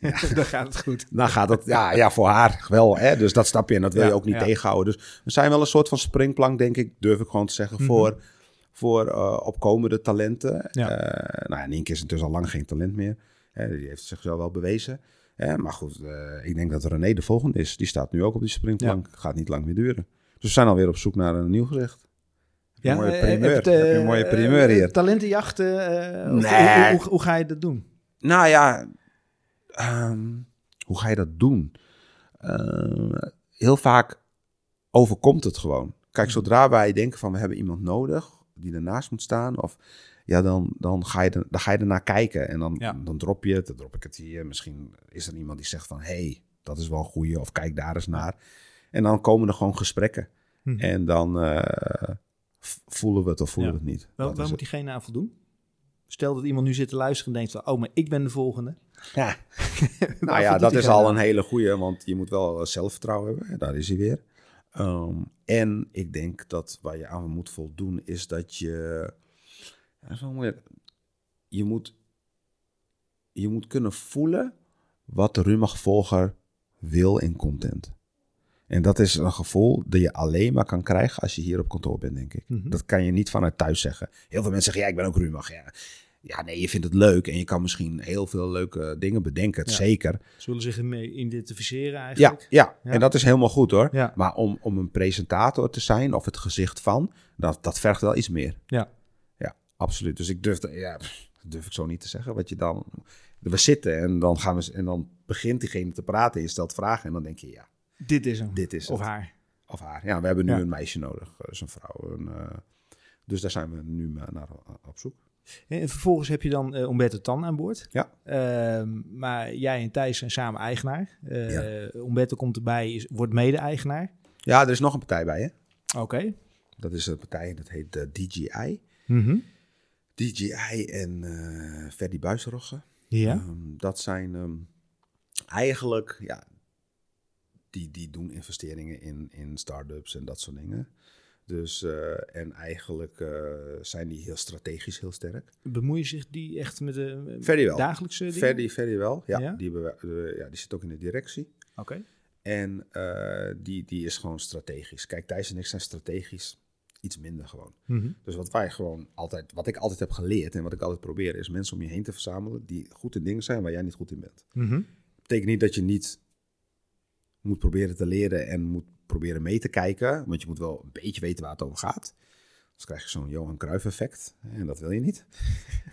ja. Dan gaat het goed. Dan gaat het, ja, ja voor haar wel. Hè? Dus dat snap je en dat wil je ja, ook niet ja. tegenhouden. Dus we zijn wel een soort van springplank, denk ik, durf ik gewoon te zeggen, mm-hmm. voor, voor uh, opkomende talenten. Ja. Uh, nou ja, Nienke is intussen al lang geen talent meer. Uh, die heeft zichzelf wel bewezen. Ja, maar goed, uh, ik denk dat René de volgende is. Die staat nu ook op die springplank. Ja. Gaat niet lang meer duren. Dus we zijn alweer op zoek naar een nieuw gezicht. Ja, een mooie primeur, heb je een mooie primeur hier. Uh, talentenjachten, uh, nee. hoe, hoe, hoe, hoe ga je dat doen? Nou ja, um, hoe ga je dat doen? Uh, heel vaak overkomt het gewoon. Kijk, zodra wij denken van we hebben iemand nodig die ernaast moet staan... of ja, dan, dan, ga je er, dan ga je ernaar kijken en dan, ja. dan drop je het, dan drop ik het hier. Misschien is er iemand die zegt van, hé, hey, dat is wel een goeie, of kijk daar eens naar. En dan komen er gewoon gesprekken. Hm. En dan uh, voelen we het of voelen ja. we het niet. Wel, waar moet diegene aan voldoen? Stel dat iemand nu zit te luisteren en denkt van, oh, maar ik ben de volgende. Ja, nou ja, dat is al aan? een hele goeie, want je moet wel zelfvertrouwen hebben. Daar is hij weer. Um, en ik denk dat waar je aan moet voldoen is dat je... Je moet, je moet kunnen voelen wat de Rumag-volger wil in content. En dat is een gevoel dat je alleen maar kan krijgen als je hier op kantoor bent, denk ik. Mm-hmm. Dat kan je niet vanuit thuis zeggen. Heel veel mensen zeggen, ja, ik ben ook Rumag. Ja. ja, nee, je vindt het leuk en je kan misschien heel veel leuke dingen bedenken, ja. zeker. Zullen zich ermee identificeren eigenlijk? Ja, ja. ja, en dat is helemaal goed hoor. Ja. Maar om, om een presentator te zijn of het gezicht van, dat, dat vergt wel iets meer. Ja. Absoluut. Dus ik durf, te, ja, durf ik zo niet te zeggen. Wat je dan, we zitten en dan, gaan we, en dan begint diegene te praten. Je stelt vragen en dan denk je, ja. Dit is hem. Dit is of het. haar. Of haar. Ja, we hebben nu ja. een meisje nodig. Dus een vrouw. Een, uh, dus daar zijn we nu naar op zoek. En vervolgens heb je dan uh, Humberto Tan aan boord. Ja. Uh, maar jij en Thijs zijn samen eigenaar. Uh, ja. Humberto komt erbij, is, wordt mede-eigenaar. Ja, er is nog een partij bij, hè? Oké. Okay. Dat is een partij, dat heet uh, D J I. Mm-hmm. D J I en uh, Ferdie Buisrogge. Ja. Um, dat zijn um, eigenlijk ja, die, die doen investeringen in, in start-ups en dat soort dingen. Dus, uh, en eigenlijk uh, zijn die heel strategisch heel sterk. Bemoeien zich die echt met de Ferdie wel. Dagelijkse dingen? Ferdie, Ferdie wel, ja. ja? Die, bewa- uh, ja, die zit ook in de directie. Oké. Okay. En uh, die, die is gewoon strategisch. Kijk, Thijs en ik zijn strategisch iets minder gewoon. Mm-hmm. Dus wat wij gewoon altijd, wat ik altijd heb geleerd en wat ik altijd probeer, is mensen om je heen te verzamelen die goed in dingen zijn waar jij niet goed in bent. Mm-hmm. Dat betekent niet dat je niet moet proberen te leren en moet proberen mee te kijken, want je moet wel een beetje weten waar het over gaat. Dus krijg je zo'n Johan Cruijff effect. En dat wil je niet.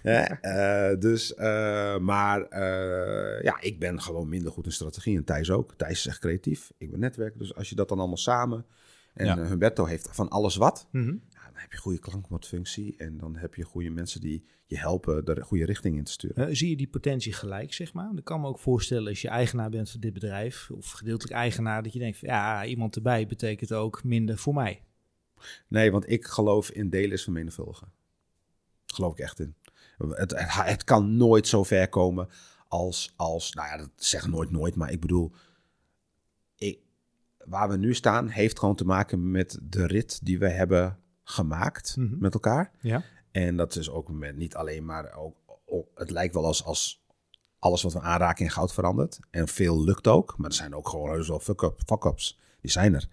ja, uh, dus, uh, maar uh, ja, ik ben gewoon minder goed in strategie. En Thijs ook. Thijs is echt creatief. Ik ben netwerker. Dus als je dat dan allemaal samen... En ja. uh, Humberto heeft van alles wat. Mm-hmm. Ja, dan heb je goede klankbordfunctie. En dan heb je goede mensen die je helpen de goede richting in te sturen. Uh, zie je die potentie gelijk, zeg maar? Ik kan me ook voorstellen als je eigenaar bent van dit bedrijf... of gedeeltelijk eigenaar, dat je denkt... ja, iemand erbij betekent ook minder voor mij. Nee, want ik geloof in delen is vermenigvuldigen. Geloof ik echt in. Het, het, het kan nooit zo ver komen als, als... Nou ja, dat zeg nooit nooit, maar ik bedoel... Ik, waar we nu staan heeft gewoon te maken met de rit die we hebben gemaakt mm-hmm. met elkaar. Ja. En dat is ook met niet alleen maar... Ook, ook, het lijkt wel als, als alles wat we aanraken in goud verandert. En veel lukt ook, maar er zijn ook gewoon heus wel fuck-up, fuck-ups. Die zijn er.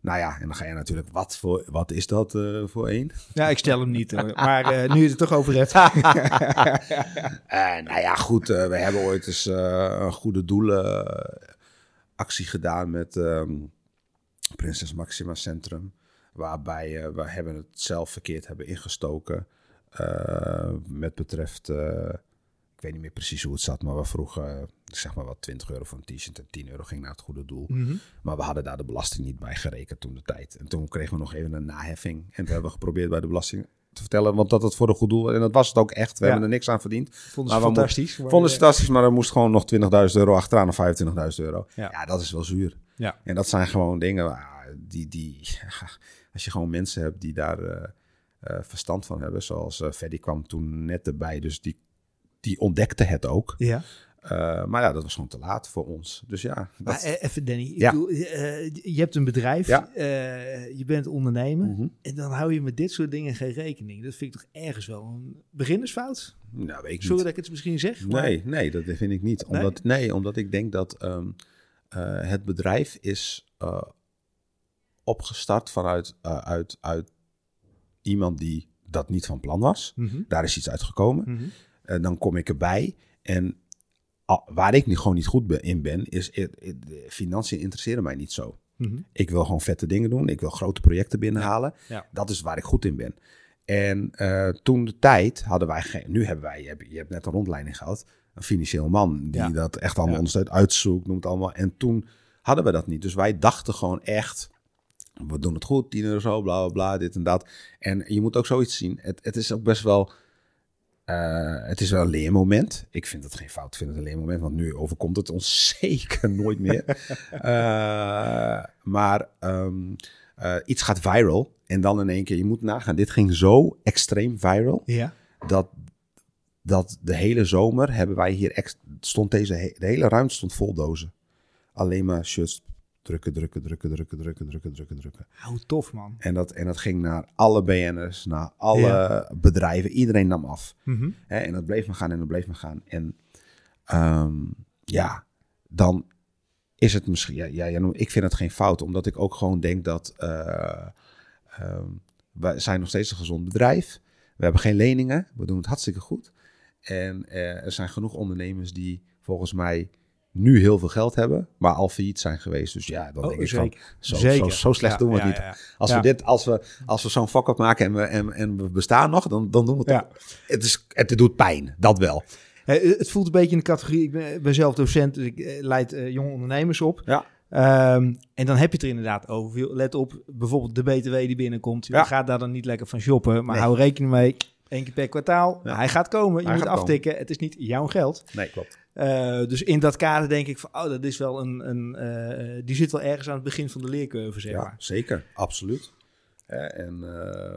Nou ja, en dan ga je natuurlijk, wat, voor, wat is dat uh, voor één? Ja, ik stel hem niet hoor. Maar uh, nu je het er toch over hebt. uh, nou ja, goed. Uh, we hebben ooit eens uh, een goede doelenactie uh, gedaan met um, Prinses Maxima Centrum. Waarbij uh, we hebben het zelf verkeerd hebben ingestoken. Uh, met betreft, uh, ik weet niet meer precies hoe het zat. Maar we vroegen... Uh, zeg maar wat twintig euro voor een t-shirt en tien euro ging naar het goede doel. Mm-hmm. Maar we hadden daar de belasting niet bij gerekend toen de tijd. En toen kregen we nog even een naheffing. En toen hebben we geprobeerd bij de belasting te vertellen, want dat het voor een goed doel was. En dat was het ook echt. We ja. hebben er niks aan verdiend. Vonden ze fantastisch. Mo- vonden ze fantastisch, maar er moest gewoon nog twintigduizend euro achteraan of vijfentwintigduizend euro. Ja, ja dat is wel zuur. Ja. En dat zijn gewoon dingen die... die ja, als je gewoon mensen hebt die daar uh, uh, verstand van hebben. Zoals uh, Ferdie kwam toen net erbij, dus die, die ontdekte het ook. Ja. Uh, maar ja, dat was gewoon te laat voor ons. Dus ja. Dat... Maar even Danny, ik ja. bedoel, uh, je hebt een bedrijf, ja. uh, je bent ondernemer... Mm-hmm. En dan hou je met dit soort dingen geen rekening. Dat vind ik toch ergens wel een beginnersfout? Nou, weet ik Sorry niet. dat ik het misschien zeg. Maar... Nee, nee, dat vind ik niet. Omdat, nee? nee, omdat ik denk dat um, uh, het bedrijf is uh, opgestart vanuit uh, uit, uit iemand die dat niet van plan was. Mm-hmm. Daar is iets uitgekomen. Mm-hmm. Uh, dan kom ik erbij en... Ah, waar ik nu gewoon niet goed in ben, is financiën interesseren mij niet zo. Mm-hmm. Ik wil gewoon vette dingen doen. Ik wil grote projecten binnenhalen. Ja, ja. Dat is waar ik goed in ben. En uh, toen de tijd hadden wij geen... Nu hebben wij, je hebt, je hebt net een rondleiding gehad. Een financieel man die ja. dat echt allemaal ja. ondersteunt, uitzoekt, noemt allemaal. En toen hadden we dat niet. Dus wij dachten gewoon echt, we doen het goed, tien euro zo, bla, bla, bla, dit en dat. En je moet ook zoiets zien. Het, het is ook best wel... Uh, het is wel een leermoment. Ik vind het geen fout, ik vind het een leermoment, want nu overkomt het ons zeker nooit meer. uh, maar um, uh, iets gaat viral en dan in één keer, je moet nagaan, dit ging zo extreem viral, ja. dat, dat de hele zomer hebben wij hier, ex- stond deze he- de hele ruimte stond vol dozen. Alleen maar shirts drukken, drukken, drukken, drukken, drukken, drukken, drukken, drukken. Hoe tof, man. En dat, en dat ging naar alle B N'ers, naar alle ja. bedrijven. Iedereen nam af. Mm-hmm. En dat bleef maar gaan en dat bleef maar gaan. En um, ja, dan is het misschien... Ja, ja, ja, ik vind het geen fout, omdat ik ook gewoon denk dat... Uh, um, we zijn nog steeds een gezond bedrijf. We hebben geen leningen. We doen het hartstikke goed. En uh, er zijn genoeg ondernemers die volgens mij... nu heel veel geld hebben, maar al failliet zijn geweest. Dus ja, dan oh, denk ik zeker. van, zo, zeker. Zo, zo slecht ja, doen we het ja, niet. Ja, ja. Als, ja. we dit, als we als we zo'n fuck-up maken en we, en, en we bestaan nog, dan, dan doen we het ja. het, is, het doet pijn, dat wel. Hey, het voelt een beetje in de categorie, ik ben, ben zelf docent, dus ik leid uh, jonge ondernemers op. Ja. Um, en dan heb je het er inderdaad over. Let op, bijvoorbeeld de B T W die binnenkomt. Ja. Ga daar dan niet lekker van shoppen, maar nee. hou rekening mee. Eén keer per kwartaal, ja. hij gaat komen. Je hij moet aftikken, komen. Het is niet jouw geld. Nee, klopt. Uh, dus in dat kader denk ik van, oh, dat is wel een, een uh, die zit wel ergens aan het begin van de leercurve, zeg maar. Ja, zeker, absoluut. Ja, en uh,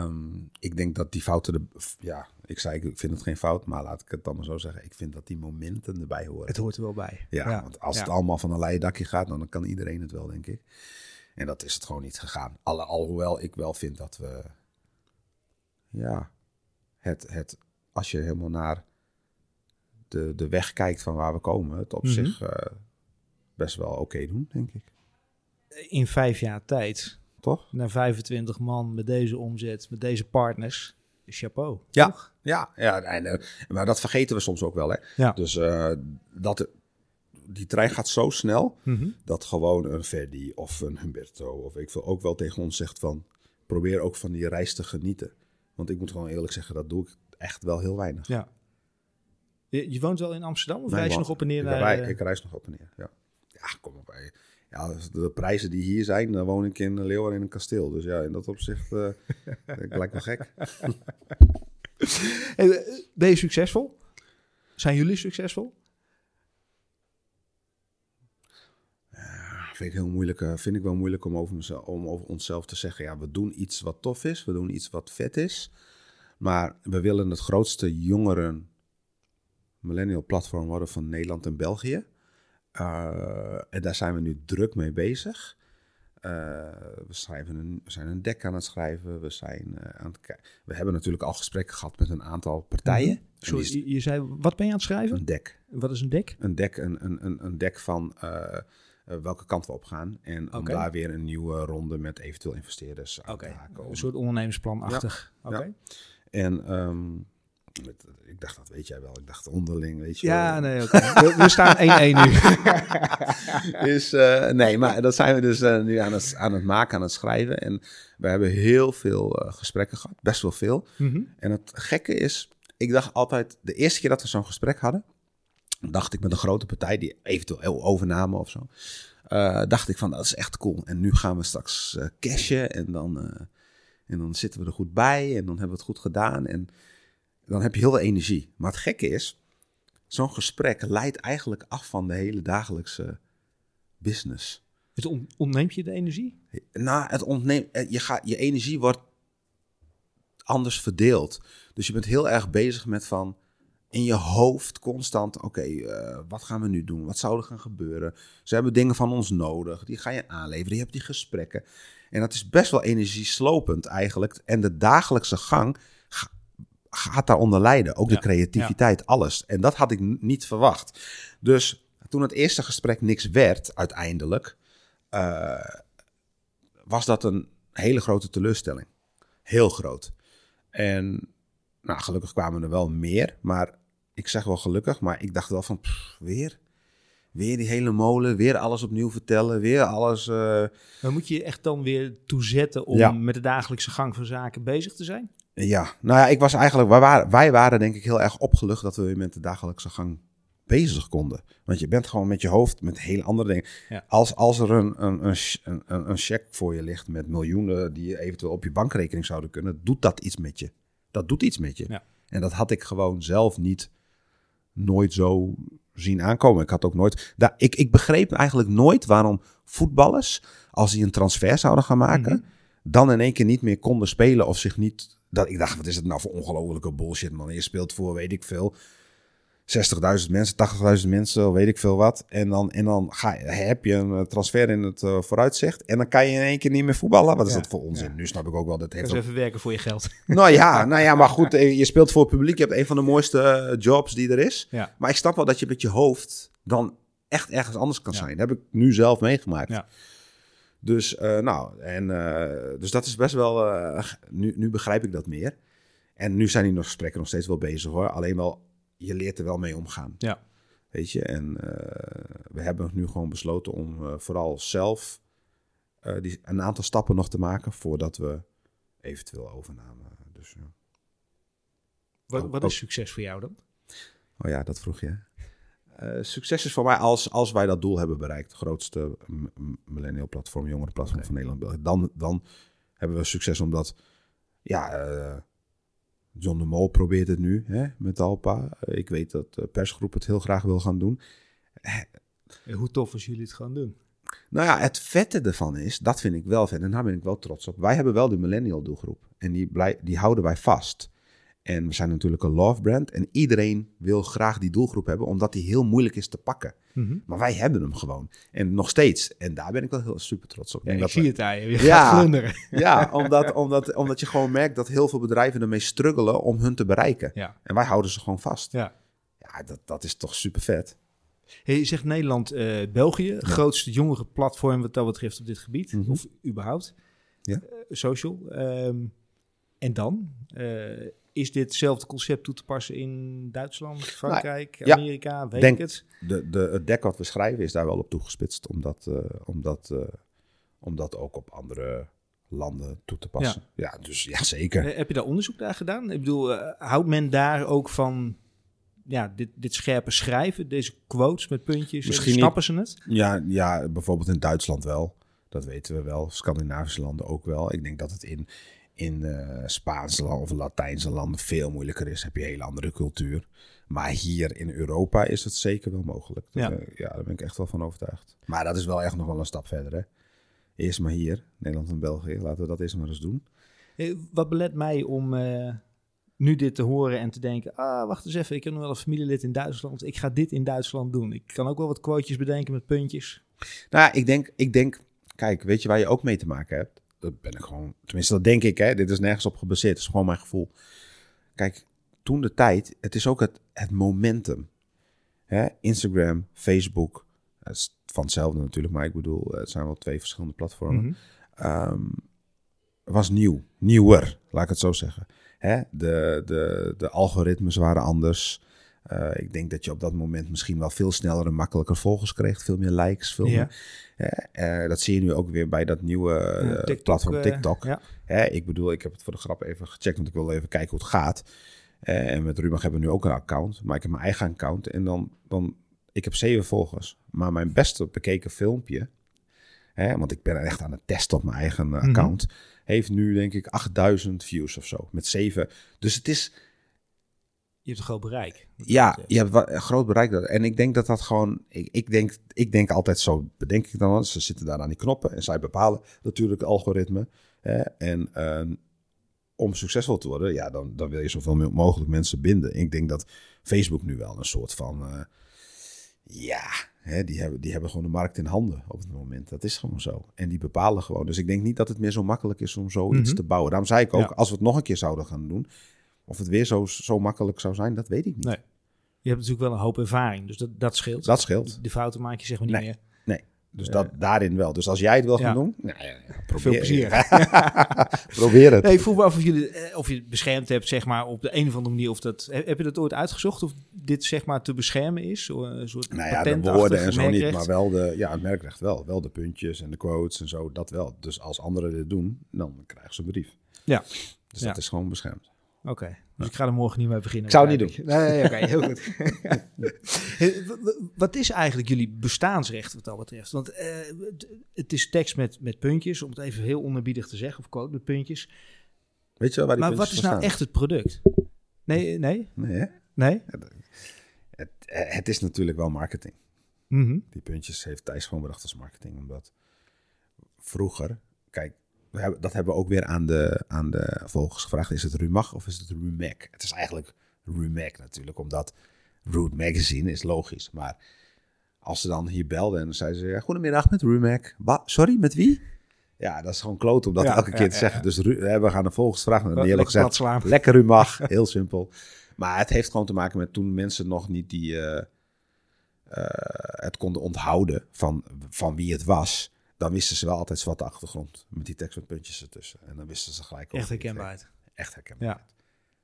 um, ik denk dat die fouten... De, ja, ik zei, ik vind het geen fout, maar laat ik het dan maar zo zeggen. Ik vind dat die momenten erbij horen. Het hoort er wel bij. Ja, ja. Want als ja. het allemaal van een leien dakje gaat, dan kan iedereen het wel, denk ik. En dat is het gewoon niet gegaan. Al, alhoewel ik wel vind dat we... Ja, het, het, als je helemaal naar de, de weg kijkt van waar we komen... het op mm-hmm. zich uh, best wel oké okay doen, denk ik. In vijf jaar tijd... Toch? Naar vijfentwintig man met deze omzet, met deze partners. Chapeau. Ja, toch? ja, ja en, maar dat vergeten we soms ook wel. Hè? Ja. Dus uh, dat, die trein gaat zo snel mm-hmm. dat gewoon een Ferdie of een Humberto of ik wil ook wel tegen ons zegt van probeer ook van die reis te genieten. Want ik moet gewoon eerlijk zeggen, dat doe ik echt wel heel weinig. Ja. Je, je woont wel in Amsterdam of nee, reis je nog op en neer? Ik, naar, rij, ik reis nog op en neer, ja. Ja, kom op bij. Ja, de prijzen die hier zijn, dan woon ik in Leeuwarden in een kasteel. Dus ja, in dat opzicht uh, ik lijkt me gek. Ben je succesvol? Zijn jullie succesvol? Ja, vind ik heel moeilijk, uh, vind ik wel moeilijk om over, mezelf, om over onszelf te zeggen. Ja, we doen iets wat tof is, we doen iets wat vet is. Maar we willen het grootste jongeren millennial platform worden van Nederland en België. Uh, en daar zijn we nu druk mee bezig. Uh, we, schrijven een, we zijn een deck aan het schrijven. We, zijn, uh, aan het ki- we hebben natuurlijk al gesprekken gehad met een aantal partijen. Mm-hmm. Sorry, st- je zei, wat ben je aan het schrijven? Een deck. Wat is een deck? Een deck, een, een, een, een deck van uh, uh, welke kant we op gaan. En okay. om daar weer een nieuwe ronde met eventueel investeerders aan okay. te haken. Om... Een soort ondernemersplanachtig. Ja. Okay. Ja. En... Um, Met, ik dacht, dat weet jij wel. Ik dacht onderling, weet je ja, wel. Ja, nee, okay. we, we staan één-één nu. dus uh, nee, maar dat zijn we dus uh, nu aan het, aan het maken, aan het schrijven. En we hebben heel veel uh, gesprekken gehad, best wel veel. Mm-hmm. En het gekke is, ik dacht altijd, de eerste keer dat we zo'n gesprek hadden, dacht ik met een grote partij die eventueel overnamen of zo, uh, dacht ik van, dat is echt cool. En nu gaan we straks uh, cashen en dan, uh, en dan zitten we er goed bij en dan hebben we het goed gedaan en... Dan heb je heel veel energie. Maar het gekke is, zo'n gesprek leidt eigenlijk af van de hele dagelijkse business. Het ontneemt je de energie? Nou, het ontneemt, je, gaat, je energie wordt anders verdeeld. Dus je bent heel erg bezig met van in je hoofd constant... Oké, okay, uh, wat gaan we nu doen? Wat zou er gaan gebeuren? Ze hebben dingen van ons nodig. Die ga je aanleveren. Je hebt die gesprekken. En dat is best wel energieslopend eigenlijk. En de dagelijkse gang... gaat daaronder lijden. Ook ja, de creativiteit, ja. alles. En dat had ik n- niet verwacht. Dus toen het eerste gesprek niks werd, uiteindelijk... Uh, was dat een hele grote teleurstelling. Heel groot. En nou, gelukkig kwamen er wel meer. Maar ik zeg wel gelukkig, maar ik dacht wel van... Pff, weer... Weer die hele molen, weer alles opnieuw vertellen, weer alles... Uh... Maar moet je je echt dan weer toezetten om ja. met de dagelijkse gang van zaken bezig te zijn? Ja, nou ja, ik was eigenlijk, wij waren, wij waren denk ik heel erg opgelucht dat we weer met de dagelijkse gang bezig konden. Want je bent gewoon met je hoofd met hele andere dingen. Ja. Als, als er een, een, een, een, een cheque voor je ligt met miljoenen die je eventueel op je bankrekening zouden kunnen, doet dat iets met je. Dat doet iets met je. Ja. En dat had ik gewoon zelf niet, nooit zo... zien aankomen. Ik had ook nooit... Daar, ik, ik begreep eigenlijk nooit waarom voetballers, als die een transfer zouden gaan maken, mm-hmm. dan in één keer niet meer konden spelen of zich niet... Dat, ik dacht, wat is het nou voor ongelofelijke bullshit, man. Je speelt voor, weet ik veel, zestigduizend mensen, tachtigduizend mensen, weet ik veel wat. En dan, en dan ga, heb je een transfer in het uh, vooruitzicht en dan kan je in één keer niet meer voetballen. Wat is ja, dat voor onzin? Ja. Nu snap ik ook wel dat het... Dus even werken voor je geld. Nou ja, nou ja, maar goed, je speelt voor het publiek. Je hebt een van de mooiste uh, jobs die er is. Ja. Maar ik snap wel dat je met je hoofd dan echt ergens anders kan ja. zijn. Dat heb ik nu zelf meegemaakt. Ja. Dus, uh, nou, en, uh, dus dat is best wel... Uh, nu, nu begrijp ik dat meer. En nu zijn die nog gesprekken nog steeds wel bezig, hoor. Alleen wel... Je leert er wel mee omgaan, ja. Weet je. En uh, we hebben nu gewoon besloten om uh, vooral zelf uh, die, een aantal stappen nog te maken voordat we eventueel overnamen. Dus, uh, wat ook, wat is ook... succes voor jou dan? Oh ja, dat vroeg je. Uh, succes is voor mij als, als wij dat doel hebben bereikt, het grootste m- m- millennial platform, jongere platform okay. van Nederland. Dan, dan hebben we succes omdat, ja. Uh, John de Mol probeert het nu, hè, met Alpa. Ik weet dat de persgroep het heel graag wil gaan doen. Hoe tof als jullie het gaan doen? Nou ja, het vette ervan is, dat vind ik wel vet. En daar ben ik wel trots op. Wij hebben wel de millennial doelgroep. En die, blij, die houden wij vast. En we zijn natuurlijk een love brand. En iedereen wil graag die doelgroep hebben, omdat die heel moeilijk is te pakken. Mm-hmm. Maar wij hebben hem gewoon. En nog steeds. En daar ben ik wel heel super trots op. Ja, ik zie we... het aan je. Je gaat ja, glunderen. Ja, omdat, omdat, omdat je gewoon merkt dat heel veel bedrijven ermee struggelen om hun te bereiken. Ja. En wij houden ze gewoon vast. Ja, ja dat, dat is toch super vet. Hey, je zegt Nederland-België. Uh, ja. Grootste jongere platform wat dat betreft op dit gebied. Mm-hmm. Of überhaupt. Ja. Uh, social. Um, en dan? Uh, Is dit hetzelfde concept toe te passen in Duitsland, Frankrijk, nou, ja. Amerika? Weet Denk, ik het? De, de, het dek wat we schrijven is daar wel op toegespitst. Om dat, uh, om dat, uh, om dat ook op andere landen toe te passen. Ja, ja dus ja, zeker. Uh, heb je daar onderzoek naar gedaan? Ik bedoel, uh, houdt men daar ook van ja, dit, dit scherpe schrijven? Deze quotes met puntjes? Misschien snappen ze het? Ja, ja, bijvoorbeeld in Duitsland wel. Dat weten we wel. Scandinavische landen ook wel. Ik denk dat het in... In uh, Spaanse of Latijnse landen veel moeilijker is. Heb je een hele andere cultuur. Maar hier in Europa is het zeker wel mogelijk. Dat, ja. Uh, ja, daar ben ik echt wel van overtuigd. Maar dat is wel echt nog wel een stap verder. Hè? Eerst maar hier, Nederland en België. Laten we dat eerst maar eens doen. Hey, wat belet mij om uh, nu dit te horen en te denken... Ah, wacht eens even, ik heb nog wel een familielid in Duitsland. Ik ga dit in Duitsland doen. Ik kan ook wel wat quotejes bedenken met puntjes. Nou ja, ik denk... Ik denk kijk, weet je waar je ook mee te maken hebt? Dat ben ik gewoon, tenminste dat denk ik, hè. Dit is nergens op gebaseerd, het is gewoon mijn gevoel. Kijk, toen de tijd, het is ook het, het momentum. Hè? Instagram, Facebook, het is van hetzelfde natuurlijk, maar ik bedoel, het zijn wel twee verschillende platformen. Mm-hmm. Um, was nieuw, nieuwer, laat ik het zo zeggen. Hè? De, de, de algoritmes waren anders. Uh, ik denk dat je op dat moment misschien wel veel sneller en makkelijker volgers kreeg. Veel meer likes. Veel ja. meer, uh, dat zie je nu ook weer bij dat nieuwe uh, ja, TikTok, platform TikTok. Uh, ja. uh, ik bedoel, ik heb het voor de grap even gecheckt, want ik wil even kijken hoe het gaat. Uh, en met Rumag hebben we nu ook een account, maar ik heb mijn eigen account. En dan, dan ik heb zeven volgers. Maar mijn beste bekeken filmpje, uh, want ik ben echt aan het testen op mijn eigen uh, account, mm-hmm. heeft nu denk ik achtduizend views of zo. Met zeven. Dus het is... Je hebt een groot bereik. Ja, je hebt een groot bereik. En ik denk dat dat gewoon... Ik, ik, denk, ik denk altijd zo, bedenk ik dan. Ze zitten daar aan die knoppen en zij bepalen natuurlijk het algoritme. Hè? En um, om succesvol te worden, ja, dan, dan wil je zoveel mogelijk mensen binden. Ik denk dat Facebook nu wel een soort van... Uh, ja, hè, die, hebben, die hebben gewoon de markt in handen op het moment. Dat is gewoon zo. En die bepalen gewoon. Dus ik denk niet dat het meer zo makkelijk is om zoiets mm-hmm. te bouwen. Daarom zei ik ook, ja. als we het nog een keer zouden gaan doen... Of het weer zo, zo makkelijk zou zijn, dat weet ik niet. Nee. Je hebt natuurlijk wel een hoop ervaring, dus dat, dat scheelt. Dat scheelt. De fouten maak je zeg maar niet nee, meer. Nee, dus uh, dat, daarin wel. Dus als jij het wil ja. gaan doen, nou ja, ja, probeer. Veel plezier. Probeer het. Nee, ik voel me af of, jullie, of je het beschermd hebt zeg maar, op de een of andere manier. Of dat, heb je dat ooit uitgezocht of dit zeg maar, te beschermen is? Een soort nou ja, de woorden en zo merkrecht. Niet, maar wel de, ja, het merkrecht wel. Wel de puntjes en de quotes en zo, dat wel. Dus als anderen dit doen, dan krijgen ze een brief. Ja. Dus ja. dat is gewoon beschermd. Oké, okay, dus ik ga er morgen niet mee beginnen. Ik zou het niet doen. Nee, nee, oké, okay, heel goed. Wat is eigenlijk jullie bestaansrecht wat dat betreft? Want uh, het is tekst met, met puntjes, om het even heel onerbiedig te zeggen, of quote met puntjes. Weet je wel waar die maar puntjes Maar wat is nou staan? Echt het product? Nee? Nee? Nee? Hè? Nee? Het, het, het is natuurlijk wel marketing. Mm-hmm. Die puntjes heeft Thijs gewoon bedacht als marketing, omdat vroeger, kijk, We hebben, dat hebben we ook weer aan de, aan de volgers gevraagd. Is het Rumag of is het Rumag? Het is eigenlijk Rumag natuurlijk, omdat Root Magazine is logisch. Maar als ze dan hier belden en zeiden ze... Ja, goedemiddag, met Rumag. Ba- Sorry, met wie? Ja, dat is gewoon kloot om dat ja, elke keer ja, te ja, zeggen. Ja. Dus we, we gaan de volgers vragen. En die hebben gezegd, lekker Rumag. Heel simpel. Maar het heeft gewoon te maken met toen mensen nog niet die, uh, uh, het konden onthouden van, van wie het was... Dan wisten ze wel altijd wat de achtergrond. Met die tekst met puntjes ertussen. En dan wisten ze gelijk... Echt herkenbaarheid. Echt herkenbaarheid. Ja.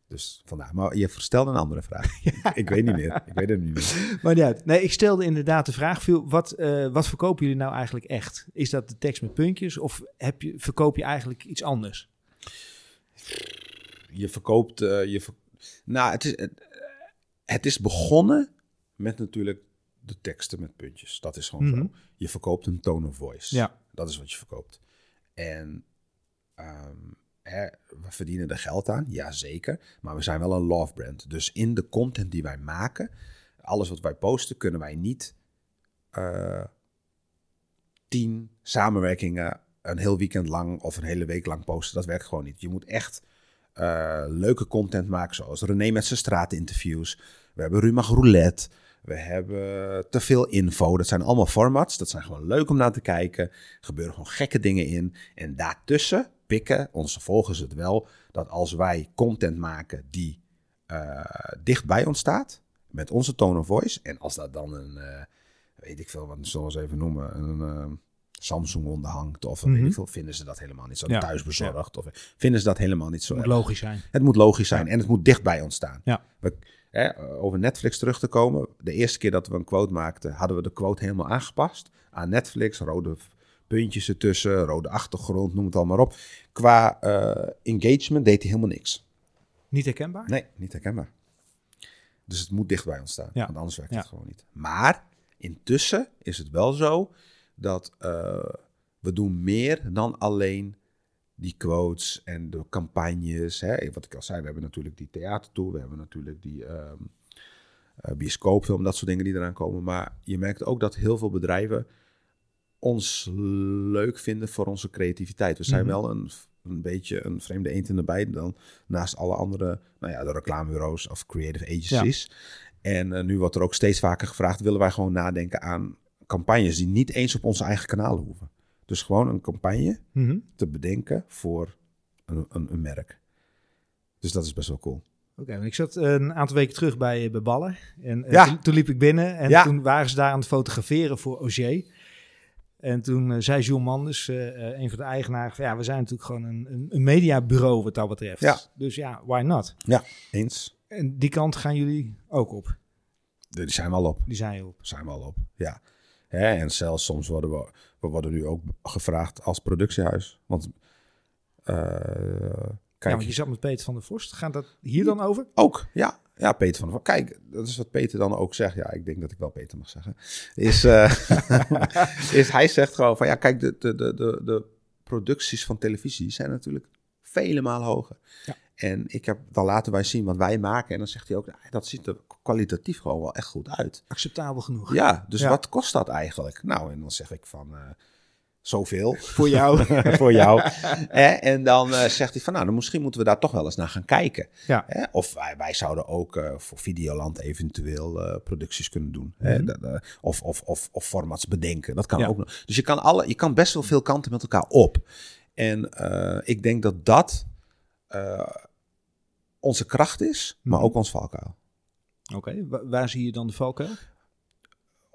Dus vandaar. Maar je stelde een andere vraag. Ja. Ik weet niet meer. Ik weet het niet meer. Maar ja, nee, ik stelde inderdaad de vraag. Wat, uh, wat verkopen jullie nou eigenlijk echt? Is dat de tekst met puntjes? Of heb je, verkoop je eigenlijk iets anders? Je verkoopt... Uh, je ver... Nou, het is, het is begonnen met natuurlijk... de teksten met puntjes. Dat is gewoon mm-hmm. zo. Je verkoopt een tone of voice. Ja. Dat is wat je verkoopt. En um, er, we verdienen er geld aan. Jazeker. Maar we zijn wel een love brand. Dus in de content die wij maken... alles wat wij posten, kunnen wij niet... Uh, tien samenwerkingen een heel weekend lang of een hele week lang posten. Dat werkt gewoon niet. Je moet echt uh, leuke content maken, zoals René met zijn straatinterviews. We hebben Rumag Roulette. We hebben te veel info. Dat zijn allemaal formats. Dat zijn gewoon leuk om naar te kijken. Er gebeuren gewoon gekke dingen in. En daartussen pikken onze volgers het wel dat als wij content maken die uh, dicht bij ons staat, met onze tone of voice. En als dat dan een, uh, weet ik veel, wat zullen we eens even noemen, een uh, Samsung onderhangt of mm-hmm. weet ik veel, vinden ze dat helemaal niet zo ja. thuisbezorgd. Ja. Of vinden ze dat helemaal niet zo. Het moet erg. logisch zijn. Het moet logisch zijn ja. en het moet dicht bij ons staan. Ja. We, eh, over Netflix terug te komen. De eerste keer dat we een quote maakten, hadden we de quote helemaal aangepast aan Netflix. Rode puntjes ertussen, rode achtergrond, noem het allemaal op. Qua uh, engagement deed hij helemaal niks. Niet herkenbaar? Nee, niet herkenbaar. Dus het moet dicht bij ons staan, ja. want anders werkt ja. het gewoon niet. Maar intussen is het wel zo dat uh, we doen meer dan alleen die quotes en de campagnes. Hè. Wat ik al zei, we hebben natuurlijk die theatertour, we hebben natuurlijk die um, uh, bioscoopfilm, dat soort dingen die eraan komen. Maar je merkt ook dat heel veel bedrijven ons leuk vinden voor onze creativiteit. We zijn mm-hmm. wel een, een beetje een vreemde eend in de bijt dan naast alle andere, nou ja, de reclamebureaus of creative agencies. Ja. En uh, nu wordt er ook steeds vaker gevraagd, willen wij gewoon nadenken aan campagnes die niet eens op onze eigen kanalen hoeven. Dus gewoon een campagne mm-hmm. te bedenken voor een, een, een merk. Dus dat is best wel cool. Oké, okay, ik zat een aantal weken terug bij, bij Baller. En ja. uh, toen, toen liep ik binnen en ja. toen waren ze daar aan het fotograferen voor Auger. En toen uh, zei John Manders, uh, uh, een van de eigenaren, van, ja, we zijn natuurlijk gewoon een, een, een mediabureau wat dat betreft. Ja. Dus ja, why not? Ja, eens. En die kant gaan jullie ook op? Die zijn we al op. Die zijn op. Zijn we al op, ja. Hè, en zelfs soms worden we, we worden nu ook gevraagd als productiehuis. Want, uh, kijk, ja, want je zat met Peter van der Vorst. Gaat dat hier dan over? Ook, ja. Ja, Peter van der Vorst. Kijk, dat is wat Peter dan ook zegt. Ja, ik denk dat ik wel Peter mag zeggen. Is, uh, is hij zegt gewoon van, ja, kijk, de, de, de, de producties van televisie zijn natuurlijk vele malen hoger. Ja. En ik heb, dan laten wij zien wat wij maken. En dan zegt hij ook, dat ziet er kwalitatief gewoon wel echt goed uit. Acceptabel genoeg. Ja, dus ja. wat kost dat eigenlijk? Nou, en dan zeg ik van, uh, zoveel. Voor jou. Voor jou. Eh, en dan uh, zegt hij van, nou, dan misschien moeten we daar toch wel eens naar gaan kijken. Ja. Eh, of wij, wij zouden ook uh, voor Videoland eventueel uh, producties kunnen doen. Mm-hmm. Eh, de, of, of, of, of formats bedenken. Dat kan ja. ook nog. Dus je kan, alle, je kan best wel veel kanten met elkaar op. En uh, ik denk dat dat... Uh, onze kracht is, maar ook ons valkuil. Oké, okay, wa- waar zie je dan de valkuil?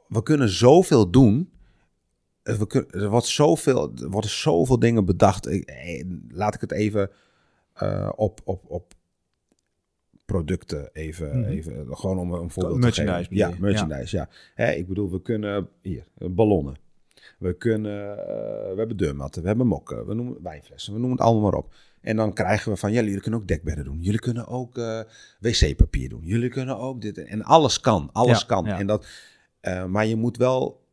We kunnen zoveel doen. We kun- er, wordt zoveel, er worden zoveel dingen bedacht. Laat ik het even uh, op, op, op producten even, mm-hmm. even... Gewoon om een voorbeeld te geven. Ja, merchandise, ja. ja. Hè, ik bedoel, we kunnen... Hier, ballonnen. We kunnen... Uh, we hebben deurmatten, we hebben mokken, we noemen wijnflessen, we noemen het allemaal maar op. En dan krijgen we van, ja, jullie kunnen ook dekbedden doen. Jullie kunnen ook uh, wc-papier doen. Jullie kunnen ook dit. En alles kan, alles ja, kan. Ja. En dat, uh, maar je moet wel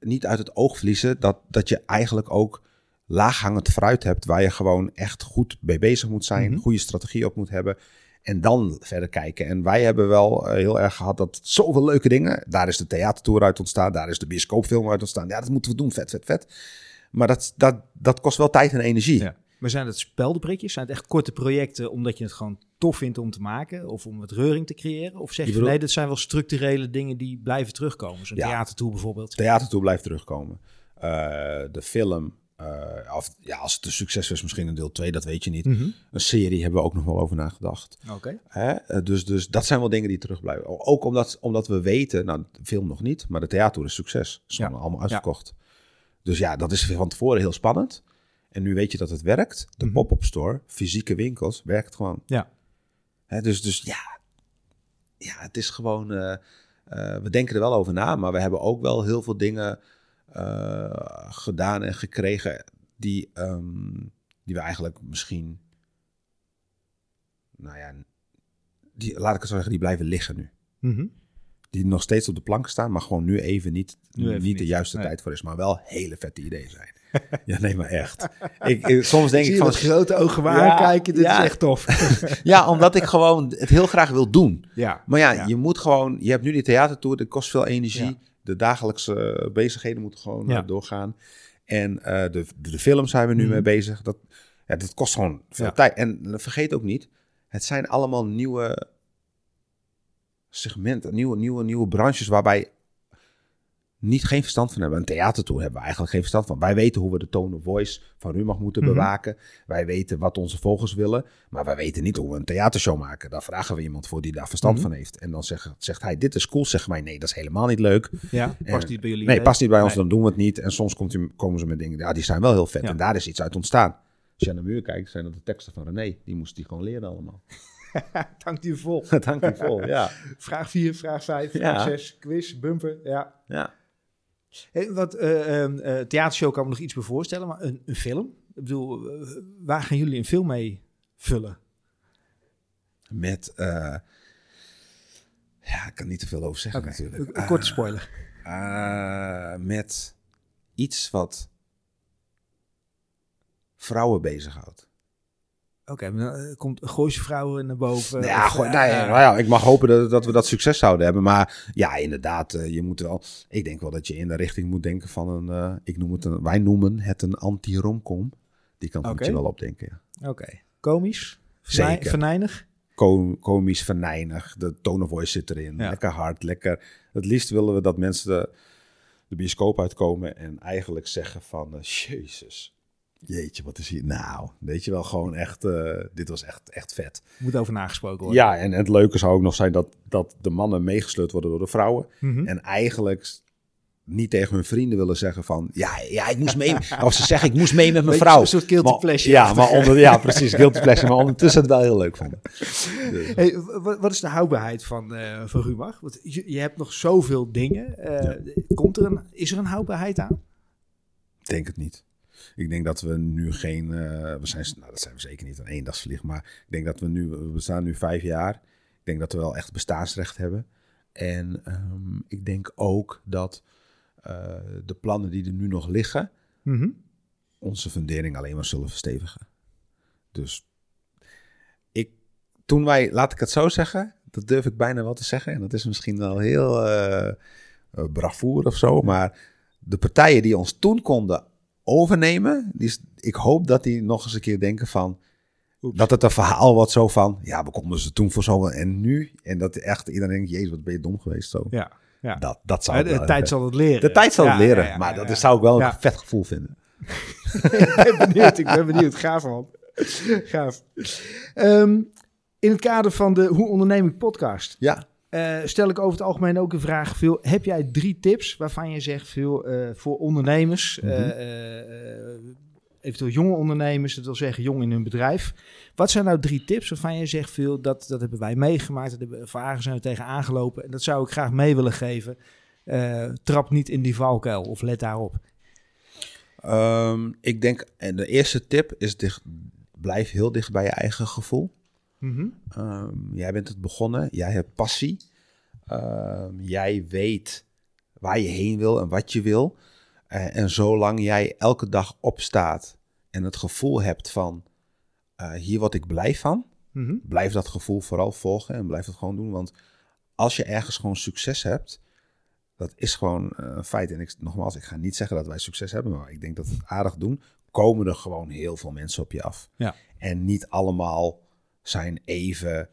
niet uit het oog verliezen dat, dat je eigenlijk ook laaghangend fruit hebt waar je gewoon echt goed mee bezig moet zijn, mm-hmm. goede strategie op moet hebben en dan verder kijken. En wij hebben wel uh, heel erg gehad dat zoveel leuke dingen, daar is de theatertour uit ontstaan, daar is de bioscoopfilm uit ontstaan. Ja, dat moeten we doen, vet, vet, vet. Maar dat, dat, dat kost wel tijd en energie. Ja. Maar zijn het speldenprikjes? Zijn het echt korte projecten omdat je het gewoon tof vindt om te maken? Of om wat reuring te creëren? Of zeg je, je nee, dat zijn wel structurele dingen die blijven terugkomen? Zo'n ja, theatertour bijvoorbeeld. Theatertour blijft terugkomen. Uh, de film, uh, of ja, als het een succes is, misschien een deel twee, dat weet je niet. Mm-hmm. Een serie hebben we ook nog wel over nagedacht. Oké. Okay. Uh, dus, dus dat zijn wel dingen die terug blijven. Ook omdat, omdat we weten, nou, de film nog niet, maar de theatertour is succes. Ze zijn ja. allemaal uitverkocht. Ja. Dus ja, dat is van tevoren heel spannend. En nu weet je dat het werkt. De mm-hmm. pop-up store, fysieke winkels, werkt gewoon. Ja. He, dus, dus ja, ja, het is gewoon... Uh, uh, we denken er wel over na, maar we hebben ook wel heel veel dingen uh, gedaan en gekregen die, um, die we eigenlijk misschien... Nou ja, die, laat ik het zo zeggen, die blijven liggen nu. Mm-hmm. Die nog steeds op de plank staan, maar gewoon nu even niet, nu even niet, niet de juiste nee. tijd voor is. Maar wel hele vette ideeën zijn. Ja, nee, maar echt. Ik, ik, soms denk ik, ik van... grote ogen waar ja, kijken, dit ja. is echt tof. Ja, omdat ik gewoon het heel graag wil doen. Ja, maar ja, ja, je moet gewoon... Je hebt nu die theatertour, dat kost veel energie. Ja. de dagelijkse bezigheden moeten gewoon ja. doorgaan. En uh, de, de, de films zijn we nu mm. mee bezig. Dat, ja, dat kost gewoon veel ja. tijd. En vergeet ook niet, het zijn allemaal nieuwe segmenten, nieuwe, nieuwe, nieuwe branches waarbij niet geen verstand van hebben. Een theatertour hebben we eigenlijk geen verstand van. Wij weten hoe we de tone of voice van Rumag moeten mm-hmm. bewaken. Wij weten wat onze vogels willen. Maar wij weten niet hoe we een theatershow maken. Daar vragen we iemand voor die daar verstand mm-hmm. van heeft. En dan zegt, zegt hij, dit is cool. Zeggen wij, nee, dat is helemaal niet leuk. Ja, en, past niet bij jullie. Nee, past niet bij nee. ons, dan doen we het niet. En soms komt u, komen ze met dingen, ja, die zijn wel heel vet. Ja. En daar is iets uit ontstaan. Als je aan de muur kijkt, zijn dat de teksten van René. Die moest hij gewoon leren allemaal. Dank u vol. Dank u vol, ja. Vraag vier, vraag vijf, vraag ja. zes, quiz, bumper, ja. Ja. Hey, wat, uh, uh, theatershow kan me nog iets meer voorstellen, maar een, een film? Ik bedoel, uh, waar gaan jullie een film mee vullen? Met, uh, ja, ik kan niet te veel over zeggen okay. natuurlijk. Een korte uh, spoiler. Uh, met iets wat vrouwen bezighoudt. Oké, okay, dan komt Gooise vrouwen naar boven. Ja, of, go- uh, nou ja, nou ja, ik mag hopen dat, dat we dat succes zouden hebben. Maar ja, inderdaad, je moet wel. Ik denk wel dat je in de richting moet denken van een. Uh, ik noem het een. Wij noemen het een anti-romcom. Die kant okay. moet je wel opdenken. Ja. Oké. Okay. Komisch? Zeker. Venijnig? Kom, komisch, venijnig. De tone of voice zit erin. Ja. Lekker hard, lekker. Het liefst willen we dat mensen de, de bioscoop uitkomen en eigenlijk zeggen van uh, Jezus. Jeetje, wat is hier? Nou, weet je wel, gewoon echt, uh, dit was echt, echt vet. Moet over nagesproken worden. Ja, en, en het leuke zou ook nog zijn dat, dat de mannen meegesleurd worden door de vrouwen. Mm-hmm. En eigenlijk niet tegen hun vrienden willen zeggen van, ja, ja ik moest mee. Of ze zeggen, ik moest mee met mijn vrouw. Een soort guilty pleasure. Ja, maar onder, ja, precies, guilty pleasure. Maar ondertussen het wel heel leuk vonden. Dus. Hey, wat, wat is de houdbaarheid van, uh, van Rumag? Want je, je hebt nog zoveel dingen. Uh, ja. Komt er een, is er een houdbaarheid aan? Ik denk het niet. Ik denk dat we nu geen, uh, we zijn, nou dat zijn we zeker niet een eendagsvlieg, maar ik denk dat we nu, we bestaan nu vijf jaar. Ik denk dat we wel echt bestaansrecht hebben. En um, ik denk ook dat uh, de plannen die er nu nog liggen, mm-hmm. onze fundering alleen maar zullen verstevigen. Dus ik, toen wij, laat ik het zo zeggen, dat durf ik bijna wel te zeggen. En dat is misschien wel heel uh, bravoer of zo, maar de partijen die ons toen konden overnemen, die is, ik hoop dat die nog eens een keer denken van, oeps. Dat het een verhaal wordt zo van, ja, we konden ze toen voor zo en nu. En dat echt iedereen denkt, jezus, wat ben je dom geweest zo. Ja, ja. Dat, dat zou de, de, de tijd zal het leren. De tijd zal ja, het leren, ja, ja, ja, maar dat ja, ja. zou ik wel ja. een vet gevoel vinden. Ik ben benieuwd, ik ben benieuwd. Gaaf, man. Gaaf. Um, in het kader van de Hoe Onderneem Ik podcast. Ja. Uh, stel ik over het algemeen ook een vraag, Phil, heb jij drie tips waarvan je zegt, Phil, uh, voor ondernemers, mm-hmm. uh, uh, eventueel jonge ondernemers, dat wil zeggen jong in hun bedrijf. Wat zijn nou drie tips waarvan je zegt, Phil, dat, dat hebben wij meegemaakt, dat hebben, vragen zijn we tegen aangelopen en dat zou ik graag mee willen geven. Uh, trap niet in die valkuil of let daarop. Um, ik denk, de eerste tip is, dicht, blijf heel dicht bij je eigen gevoel. Mm-hmm. Um, jij bent het begonnen, jij hebt passie, um, jij weet waar je heen wil en wat je wil. Uh, en zolang jij elke dag opstaat en het gevoel hebt van uh, hier word ik blij van, mm-hmm. blijf dat gevoel vooral volgen en blijf het gewoon doen. Want als je ergens gewoon succes hebt, dat is gewoon uh, een feit. En ik, nogmaals, ik ga niet zeggen dat wij succes hebben, maar ik denk dat we het aardig doen. Komen er gewoon heel veel mensen op je af. Ja. En niet allemaal zijn even,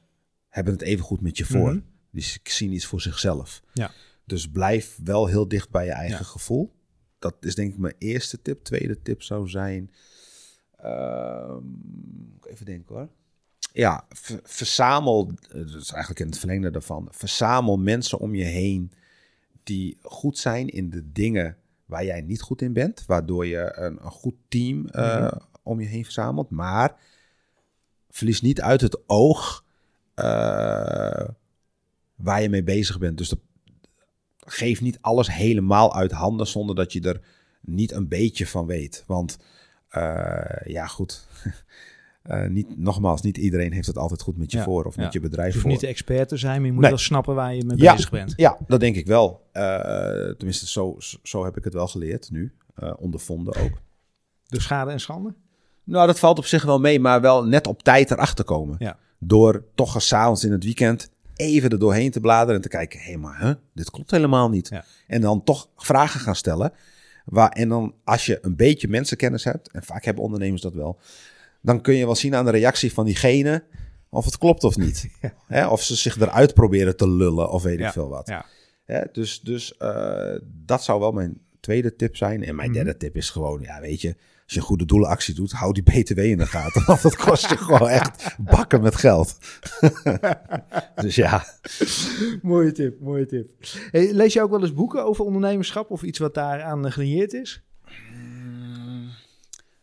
hebben het even goed met je voor. Mm-hmm. Dus ik zie iets voor zichzelf. Ja. Dus blijf wel heel dicht bij je eigen ja. gevoel. Dat is denk ik mijn eerste tip. Tweede tip zou zijn, uh, even denken hoor. Ja, ver, verzamel, dat is eigenlijk in het verlengde daarvan, verzamel mensen om je heen die goed zijn in de dingen waar jij niet goed in bent, waardoor je een, een goed team uh, mm-hmm. om je heen verzamelt, maar verlies niet uit het oog uh, waar je mee bezig bent. Dus dat, geef niet alles helemaal uit handen zonder dat je er niet een beetje van weet. Want uh, ja, goed. Uh, niet, nogmaals, niet iedereen heeft het altijd goed met je ja, voor of ja. met je bedrijf. Je hoeft voor. niet de expert te zijn, maar je moet nee. wel snappen waar je mee ja, bezig bent. Ja, dat denk ik wel. Uh, tenminste, zo, zo heb ik het wel geleerd nu. Uh, ondervonden ook. Dus schade en schande? Nou, dat valt op zich wel mee, maar wel net op tijd erachter komen. Ja. Door toch eens 's avonds in het weekend even er doorheen te bladeren en te kijken, hé, hey, maar huh, dit klopt helemaal niet. Ja. En dan toch vragen gaan stellen. Waar, en dan als je een beetje mensenkennis hebt, en vaak hebben ondernemers dat wel, dan kun je wel zien aan de reactie van diegene of het klopt of niet. Ja. Hè, of ze zich eruit proberen te lullen of weet ja. ik veel wat. Ja. Hè, dus dus uh, dat zou wel mijn tweede tip zijn. En mijn mm. derde tip is gewoon, ja weet je, als je een goede doelenactie doet, hou die B T W in de gaten. Want dat kost je gewoon echt bakken met geld. Dus ja. Mooie tip, mooie tip. Hey, lees je ook wel eens boeken over ondernemerschap of iets wat daaraan gelieerd is? Mm,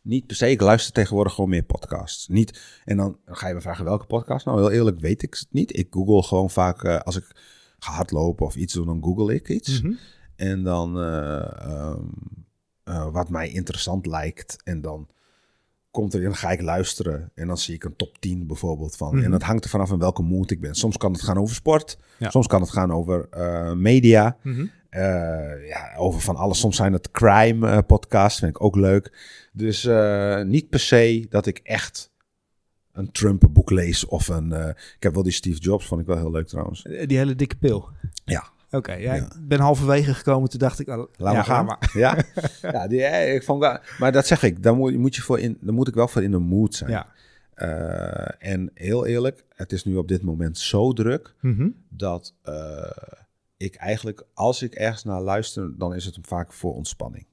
niet per se. Ik luister tegenwoordig gewoon meer podcasts. Niet, en dan ga je me vragen welke podcast. Nou, heel eerlijk weet ik het niet. Ik google gewoon vaak, uh, als ik ga hardlopen of iets doe, dan google ik iets. Mm-hmm. En dan... Uh, um, Uh, wat mij interessant lijkt. En dan komt er en dan ga ik luisteren. En dan zie ik een top tien bijvoorbeeld van. Mm-hmm. En dat hangt er vanaf in welke mood ik ben. Soms kan het gaan over sport. Ja. Soms kan het gaan over uh, media. Mm-hmm. Uh, ja, over van alles. Soms zijn het crime uh, podcasts. Vind ik ook leuk. Dus uh, niet per se dat ik echt een Trump boek lees. Of een... Uh, ik heb wel die Steve Jobs. Vond ik wel heel leuk trouwens. Die hele dikke pil. Ja. Oké, okay, ja, ja. Ik ben halverwege gekomen, toen dacht ik... Oh, laat ja, maar gaan. Maar. Ja, ja die, ik vond dat, maar dat zeg ik, daar moet, moet je voor in, daar moet ik wel voor in de mood zijn. Ja. Uh, en heel eerlijk, het is nu op dit moment zo druk... Mm-hmm. dat uh, ik eigenlijk, als ik ergens naar luister... dan is het hem vaak voor ontspanning.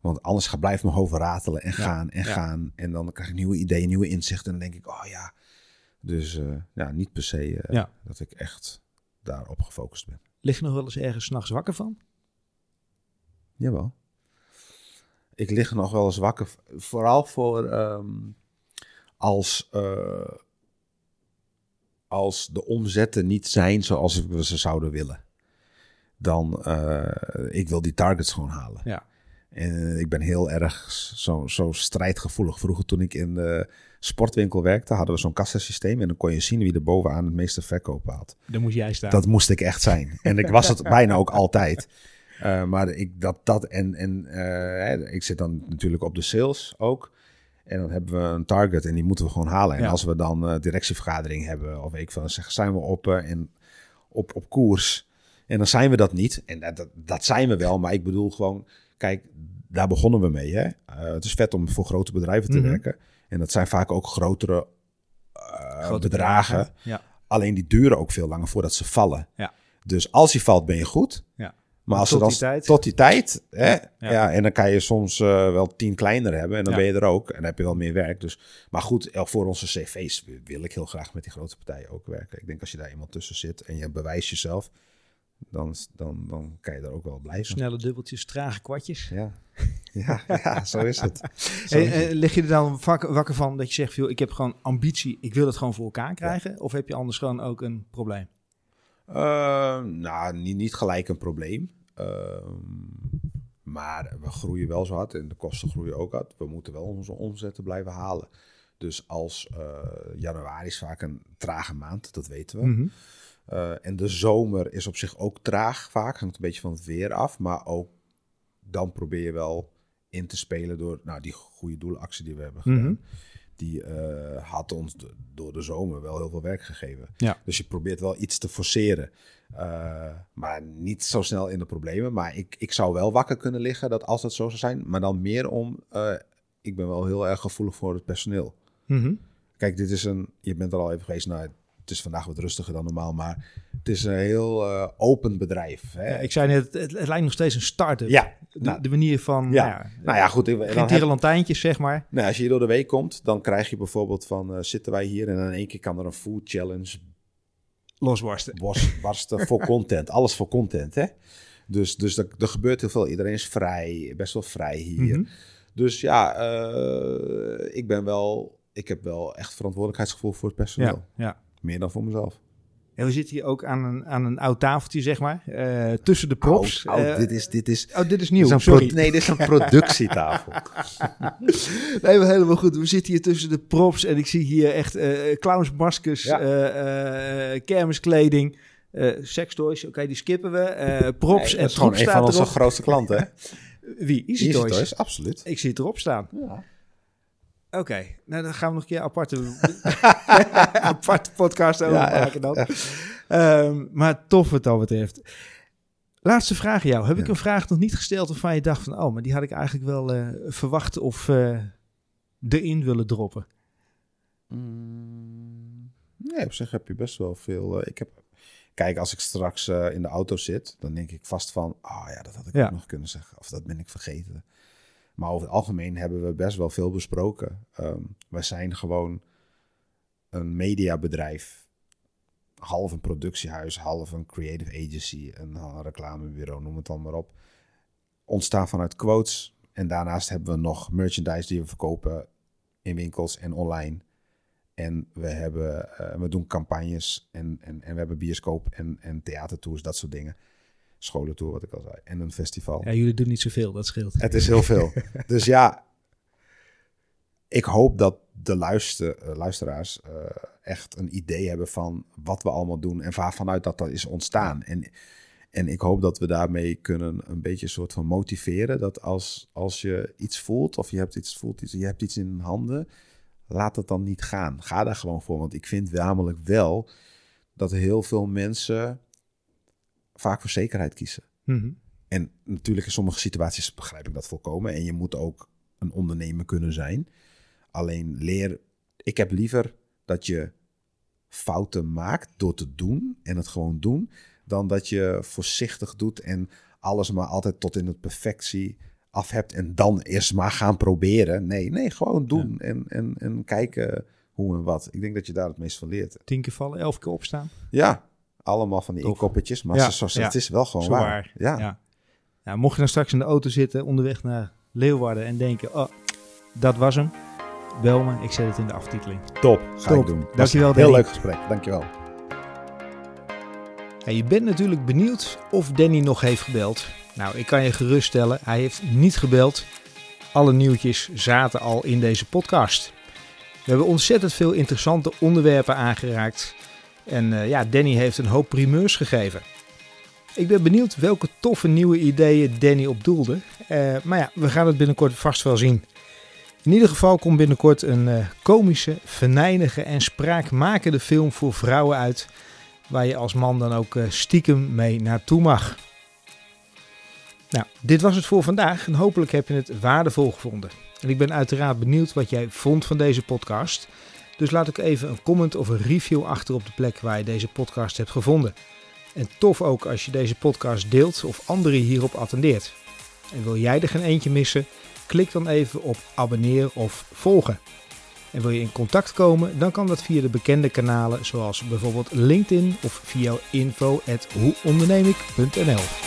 Want anders blijft mijn hoofd ratelen en gaan ja, en ja. gaan. En dan krijg ik nieuwe ideeën, nieuwe inzichten. En dan denk ik, oh ja. Dus uh, ja, niet per se uh, ja. dat ik echt... daarop gefocust ben. Lig je nog wel eens ergens 's nachts wakker van? Jawel. Ik lig nog wel eens wakker. Vooral voor um, als, uh, als de omzetten niet zijn zoals we ze zouden willen. Dan, uh, ik wil die targets gewoon halen. Ja. En uh, ik ben heel erg zo, zo strijdgevoelig. Vroeger toen ik in de sportwinkel werkte, hadden we zo'n kassasysteem. En dan kon je zien wie er bovenaan het meeste verkopen had. Dan moest jij staan. Dat moest ik echt zijn. En ik was het bijna ook altijd. Uh, maar ik dat, dat en, en uh, ik zit dan natuurlijk op de sales ook. En dan hebben we een target en die moeten we gewoon halen. En ja. als we dan uh, directievergadering hebben of ik van zeg, zijn we op, uh, en op, op koers. En dan zijn we dat niet. En dat, dat, dat zijn we wel, maar ik bedoel gewoon... Kijk, daar begonnen we mee. Hè? Uh, het is vet om voor grote bedrijven te mm-hmm. werken. En dat zijn vaak ook grotere uh, grote bedragen. bedragen. Ja. Alleen die duren ook veel langer voordat ze vallen. Ja. Dus als die valt, ben je goed. Ja. Maar als tot, ze dan, die tijd. tot die tijd... Hè? Ja. Ja. Ja, en dan kan je soms uh, wel tien kleiner hebben. En dan ja. ben je er ook. En dan heb je wel meer werk. Dus, maar goed, voor onze cv's wil ik heel graag met die grote partijen ook werken. Ik denk als je daar iemand tussen zit en je bewijst jezelf... Dan, dan, dan kan je er ook wel blij zijn. Snelle dubbeltjes, trage kwartjes. Ja, ja, ja zo is het. Zo hey, is het. Lig je er dan wakker van dat je zegt... Joh, ik heb gewoon ambitie, ik wil het gewoon voor elkaar krijgen? Ja. Of heb je anders gewoon ook een probleem? Uh, nou, niet, niet gelijk een probleem. Uh, maar we groeien wel zo hard en de kosten groeien ook hard. We moeten wel onze omzetten blijven halen. Dus als uh, januari is vaak een trage maand, dat weten we... Mm-hmm. Uh, en de zomer is op zich ook traag vaak. Hangt een beetje van het weer af. Maar ook dan probeer je wel in te spelen door nou, die goede doelenactie die we hebben gedaan. Mm-hmm. Die uh, had ons de, door de zomer wel heel veel werk gegeven. Ja. Dus je probeert wel iets te forceren. Uh, maar niet zo snel in de problemen. Maar ik, ik zou wel wakker kunnen liggen dat als dat zo zou zijn. Maar dan meer om... Uh, ik ben wel heel erg gevoelig voor het personeel. Mm-hmm. Kijk, dit is een... Je bent er al even geweest naar... Het is vandaag wat rustiger dan normaal, maar het is een heel uh, open bedrijf. Hè? Ja, ik zei net, het, het lijkt nog steeds een start-up. Ja, de, nou, de manier van... Ja, nou ja, nou ja goed. Geen tierenlantijntjes, zeg maar. Nou, als je hier door de week komt, dan krijg je bijvoorbeeld van... Uh, zitten wij hier en in één keer kan er een food challenge... Losbarsten. Losbarsten voor content. Alles voor content, hè? Dus, dus er, er gebeurt heel veel. Iedereen is vrij, best wel vrij hier. Mm-hmm. Dus ja, uh, ik ben wel... Ik heb wel echt verantwoordelijkheidsgevoel voor het personeel. Ja, ja. Meer dan voor mezelf. En we zitten hier ook aan een, aan een oud tafeltje, zeg maar. Uh, tussen de props. Oud, oud, uh, dit is, dit is, oh, dit is nieuw. Dit is Sorry. Pro- nee, dit is een productietafel. Nee, maar helemaal goed. We zitten hier tussen de props. En ik zie hier echt uh, clownsmaskers, ja. uh, uh, kermiskleding, uh, sextoys. Oké, okay, die skippen we. Uh, props nee, en troep staat erop. Dat is gewoon een van onze grootste klanten. Wie? Easy, Easy Toys. Toys. Absoluut. Ik zie het erop staan. Ja. Oké, okay. Nou, dan gaan we nog een keer een aparte, aparte podcast over ja, maken dan. Echt. Um, maar tof wat dat betreft. Laatste vraag aan jou. Heb ja. ik een vraag nog niet gesteld waarvan je dacht van... oh, maar die had ik eigenlijk wel uh, verwacht of uh, erin willen droppen? Mm, nee, op zich heb je best wel veel... Uh, ik heb, kijk, als ik straks uh, in de auto zit... dan denk ik vast van... oh ja, dat had ik ja. ook nog kunnen zeggen. Of dat ben ik vergeten. Maar over het algemeen hebben we best wel veel besproken. Um, wij zijn gewoon een mediabedrijf... half een productiehuis, half een creative agency, een reclamebureau, noem het dan maar op. Ontstaan vanuit quotes. En daarnaast hebben we nog merchandise die we verkopen in winkels en online. En we, hebben, uh, we doen campagnes en, en, en we hebben bioscoop en, en theatertours, dat soort dingen. Scholentour, wat ik al zei. En een festival. Ja, jullie doen niet zoveel, dat scheelt. Het is heel veel. Dus ja, ik hoop dat de luister, uh, luisteraars uh, echt een idee hebben van wat we allemaal doen en vanuit dat dat is ontstaan. En, en ik hoop dat we daarmee kunnen een beetje een soort van motiveren dat als, als je iets voelt of je hebt iets, voelt iets, je hebt iets in handen, laat het dan niet gaan. Ga daar gewoon voor, want ik vind namelijk wel dat heel veel mensen vaak voor zekerheid kiezen. Mm-hmm. En natuurlijk in sommige situaties begrijp ik dat volkomen en je moet ook een ondernemer kunnen zijn. Alleen leer, ik heb liever dat je fouten maakt door te doen en het gewoon doen, dan dat je voorzichtig doet en alles maar altijd tot in het perfectie af hebt en dan eerst maar gaan proberen. Nee, nee, gewoon doen ja. en, en, en kijken hoe en wat. Ik denk dat je daar het meest van leert. Tien keer vallen, elf keer opstaan. Ja, allemaal van die inkoppertjes, maar ja, zoals, ja, het is wel gewoon waar. waar. Ja. Ja. Ja, mocht je dan straks in de auto zitten onderweg naar Leeuwarden en denken, oh, dat was hem. Bel me, ik zet het in de aftiteling. Top, ga Top. ik doen. Dankjewel, Danny. Heel leuk gesprek, dankjewel. Ja, je bent natuurlijk benieuwd of Danny nog heeft gebeld. Nou, ik kan je geruststellen, hij heeft niet gebeld. Alle nieuwtjes zaten al in deze podcast. We hebben ontzettend veel interessante onderwerpen aangeraakt. En uh, ja, Danny heeft een hoop primeurs gegeven. Ik ben benieuwd welke toffe nieuwe ideeën Danny opdoelde. Uh, maar ja, we gaan het binnenkort vast wel zien. In ieder geval komt binnenkort een uh, komische, venijnige en spraakmakende film voor vrouwen uit. Waar je als man dan ook uh, stiekem mee naartoe mag. Nou, dit was het voor vandaag en hopelijk heb je het waardevol gevonden. En ik ben uiteraard benieuwd wat jij vond van deze podcast. Dus laat ook even een comment of een review achter op de plek waar je deze podcast hebt gevonden. En tof ook als je deze podcast deelt of anderen hierop attendeert. En wil jij er geen eentje missen? Klik dan even op abonneren of volgen. En wil je in contact komen, dan kan dat via de bekende kanalen zoals bijvoorbeeld LinkedIn of via info at hoe onderneem ik punt n l.